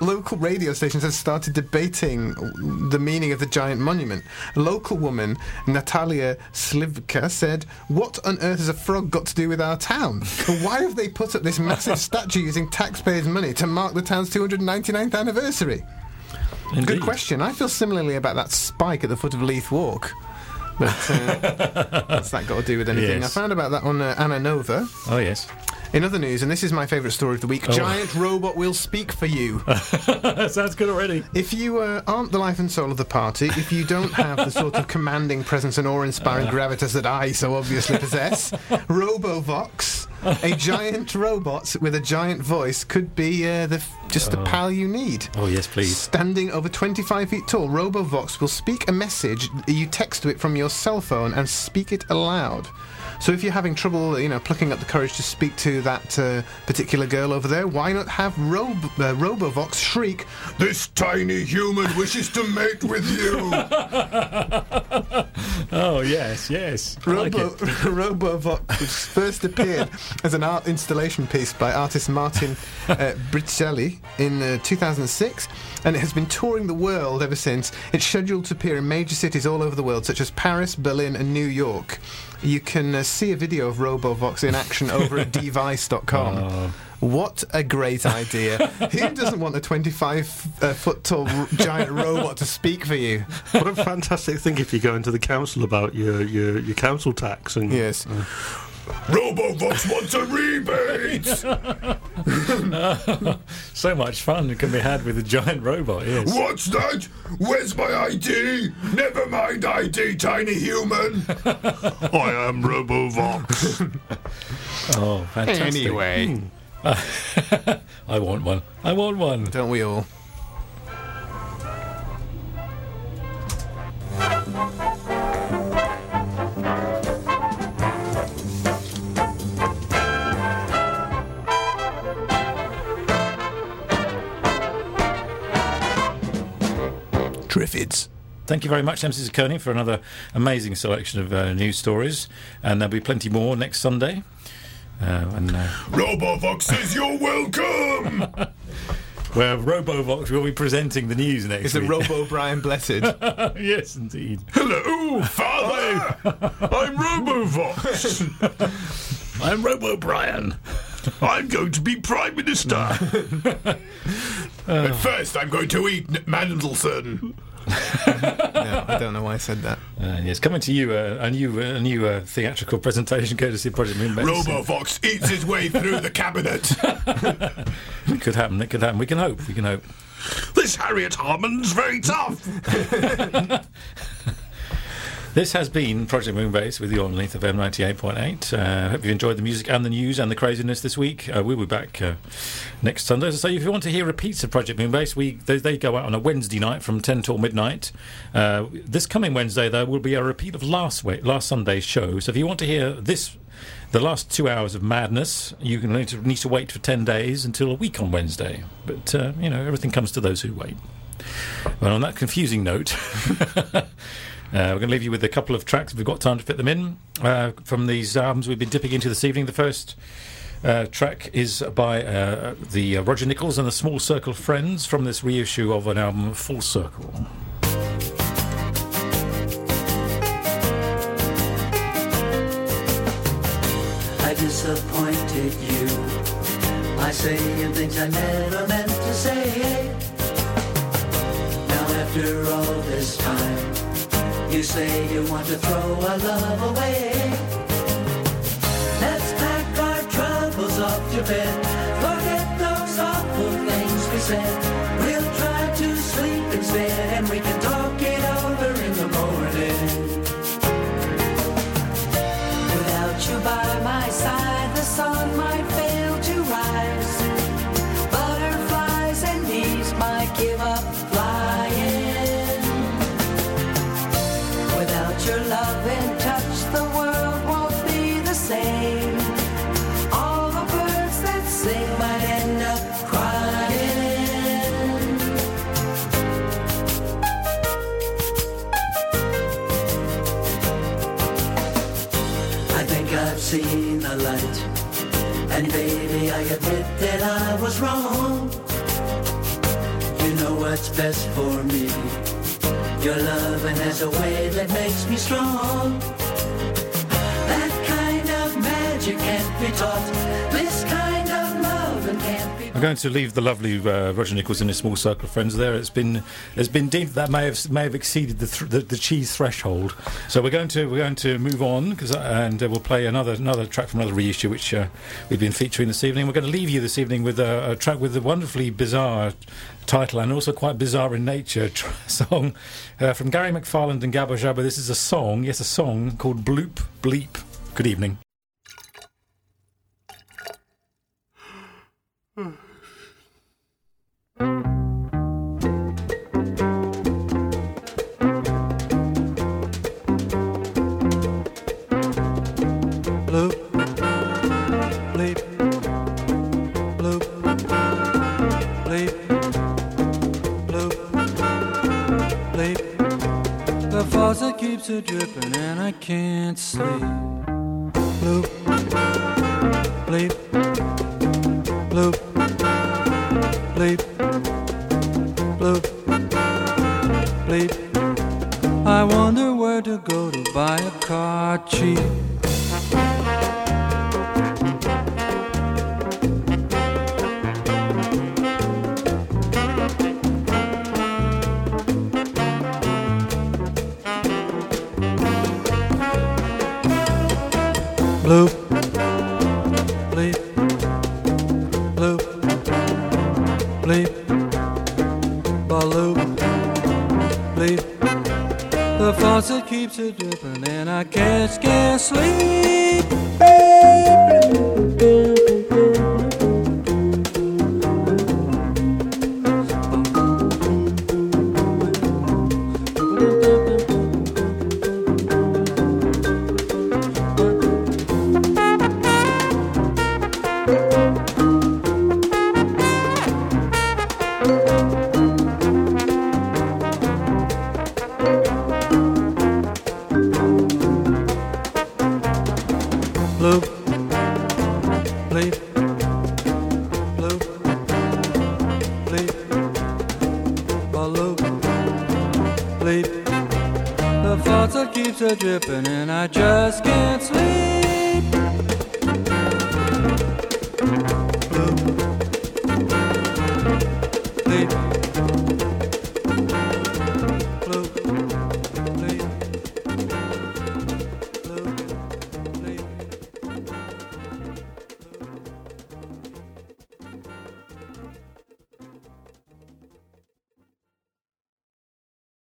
Local radio stations have started debating the meaning of the giant monument. A local woman, Natalia Slivka, said, "What on earth has a frog got to do with our town? Why have they put up this massive statue using taxpayers' money to mark the town's 299th anniversary?" Indeed. Good question. I feel similarly about that spike at the foot of Leith Walk. But what's that got to do with anything? Yes. I found about that on Anna Nova. Oh, yes. In other news, and this is my favourite story of the week, giant robot will speak for you. Sounds good already. If you aren't the life and soul of the party, if you don't have the sort of commanding presence and awe-inspiring gravitas that I so obviously possess, Robovox, a giant robot with a giant voice, could be the pal you need. Oh, yes, please. Standing over 25 feet tall, Robovox will speak a message. You text to it from your cell phone and speak it aloud. So if you're having trouble, plucking up the courage to speak to that particular girl over there, why not have Robovox shriek, "This tiny human wishes to mate with you!" Oh, yes, yes. Robovox first appeared as an art installation piece by artist Martin Brichelli in 2006, and it has been touring the world ever since. It's scheduled to appear in major cities all over the world, such as Paris, Berlin, and New York. You can see a video of Robovox in action over at device.com. Oh. What a great idea. Who doesn't want a 25-foot-tall giant robot to speak for you? What a fantastic thing if you go into the council about your council tax. And yes. Robovox wants a rebate! So much fun can be had with a giant robot, yes. What's that? Where's my ID? Never mind ID, tiny human! I am Robovox. Oh, fantastic. Anyway. I want one. I want one. Don't we all? Triffids. Thank you very much, MC Coney, for another amazing selection of news stories, and there'll be plenty more next Sunday. Robovox says you're welcome! Where Robovox will be presenting the news next week. It's a Robo-Brian Blessed. Yes, indeed. Hello, Father! I'm Robovox! I'm Robo-Brian! I'm going to be Prime Minister. But first, I'm going to eat Mandelson. No, I don't know why I said that. Yes, coming to you, a new theatrical presentation courtesy of Project Moonbase. Robovox eats his way through the cabinet. It could happen. It could happen. We can hope. This Harriet Harman's very tough. This has been Project Moonbase with you on Leith FM 98.8. Hope you've enjoyed the music and the news and the craziness this week. We'll be back next Sunday. So if you want to hear repeats of Project Moonbase, they go out on a Wednesday night from 10 till midnight. This coming Wednesday, there will be a repeat of last Sunday's show. So if you want to hear the last 2 hours of madness, you can need to wait for 10 days until a week on Wednesday. But, everything comes to those who wait. Well, on that confusing note... we're going to leave you with a couple of tracks if we've got time to fit them in from these albums we've been dipping into this evening. The first track is by the Roger Nichols and the Small Circle of Friends from this reissue of an album, Full Circle. I disappointed you by saying things I never meant to say. Now after all this time, you say you want to throw our love away. Let's pack our troubles off to bed. Forget those awful things we said. We'll try to sleep instead, and we can talk it over in the morning. Without you by my side, the sun might fail to rise. Butterflies and bees might give up flying. Your love and touch, the world won't be the same. All the birds that sing might end up crying. I think I've seen the light. And baby, I admit that I was wrong. You know what's best for me. Your loving has a way that makes me strong. That kind of magic can't be taught. This kind of love can't be. I'm going to leave the lovely Roger Nichols in his small circle of friends there. It's been deemed that may have exceeded the cheese threshold. So we're going to move on and we'll play another track from another reissue which we've been featuring this evening. We're going to leave you this evening with a track with a wonderfully bizarre title and also quite bizarre in nature song from Gary McFarland and Gábor Szabó. This is a song called Bloop Bleep. Good evening. Keeps a dripping and I can't sleep. Bloop, bleep, bloop, bleep, bloop, bleep. I wonder where to go to buy a car cheap. Bloop, bleep, bloop, bleep, baloop, bleep. The faucet keeps it dripping and I can't scarce sleep. Dripping and I just can't sleep.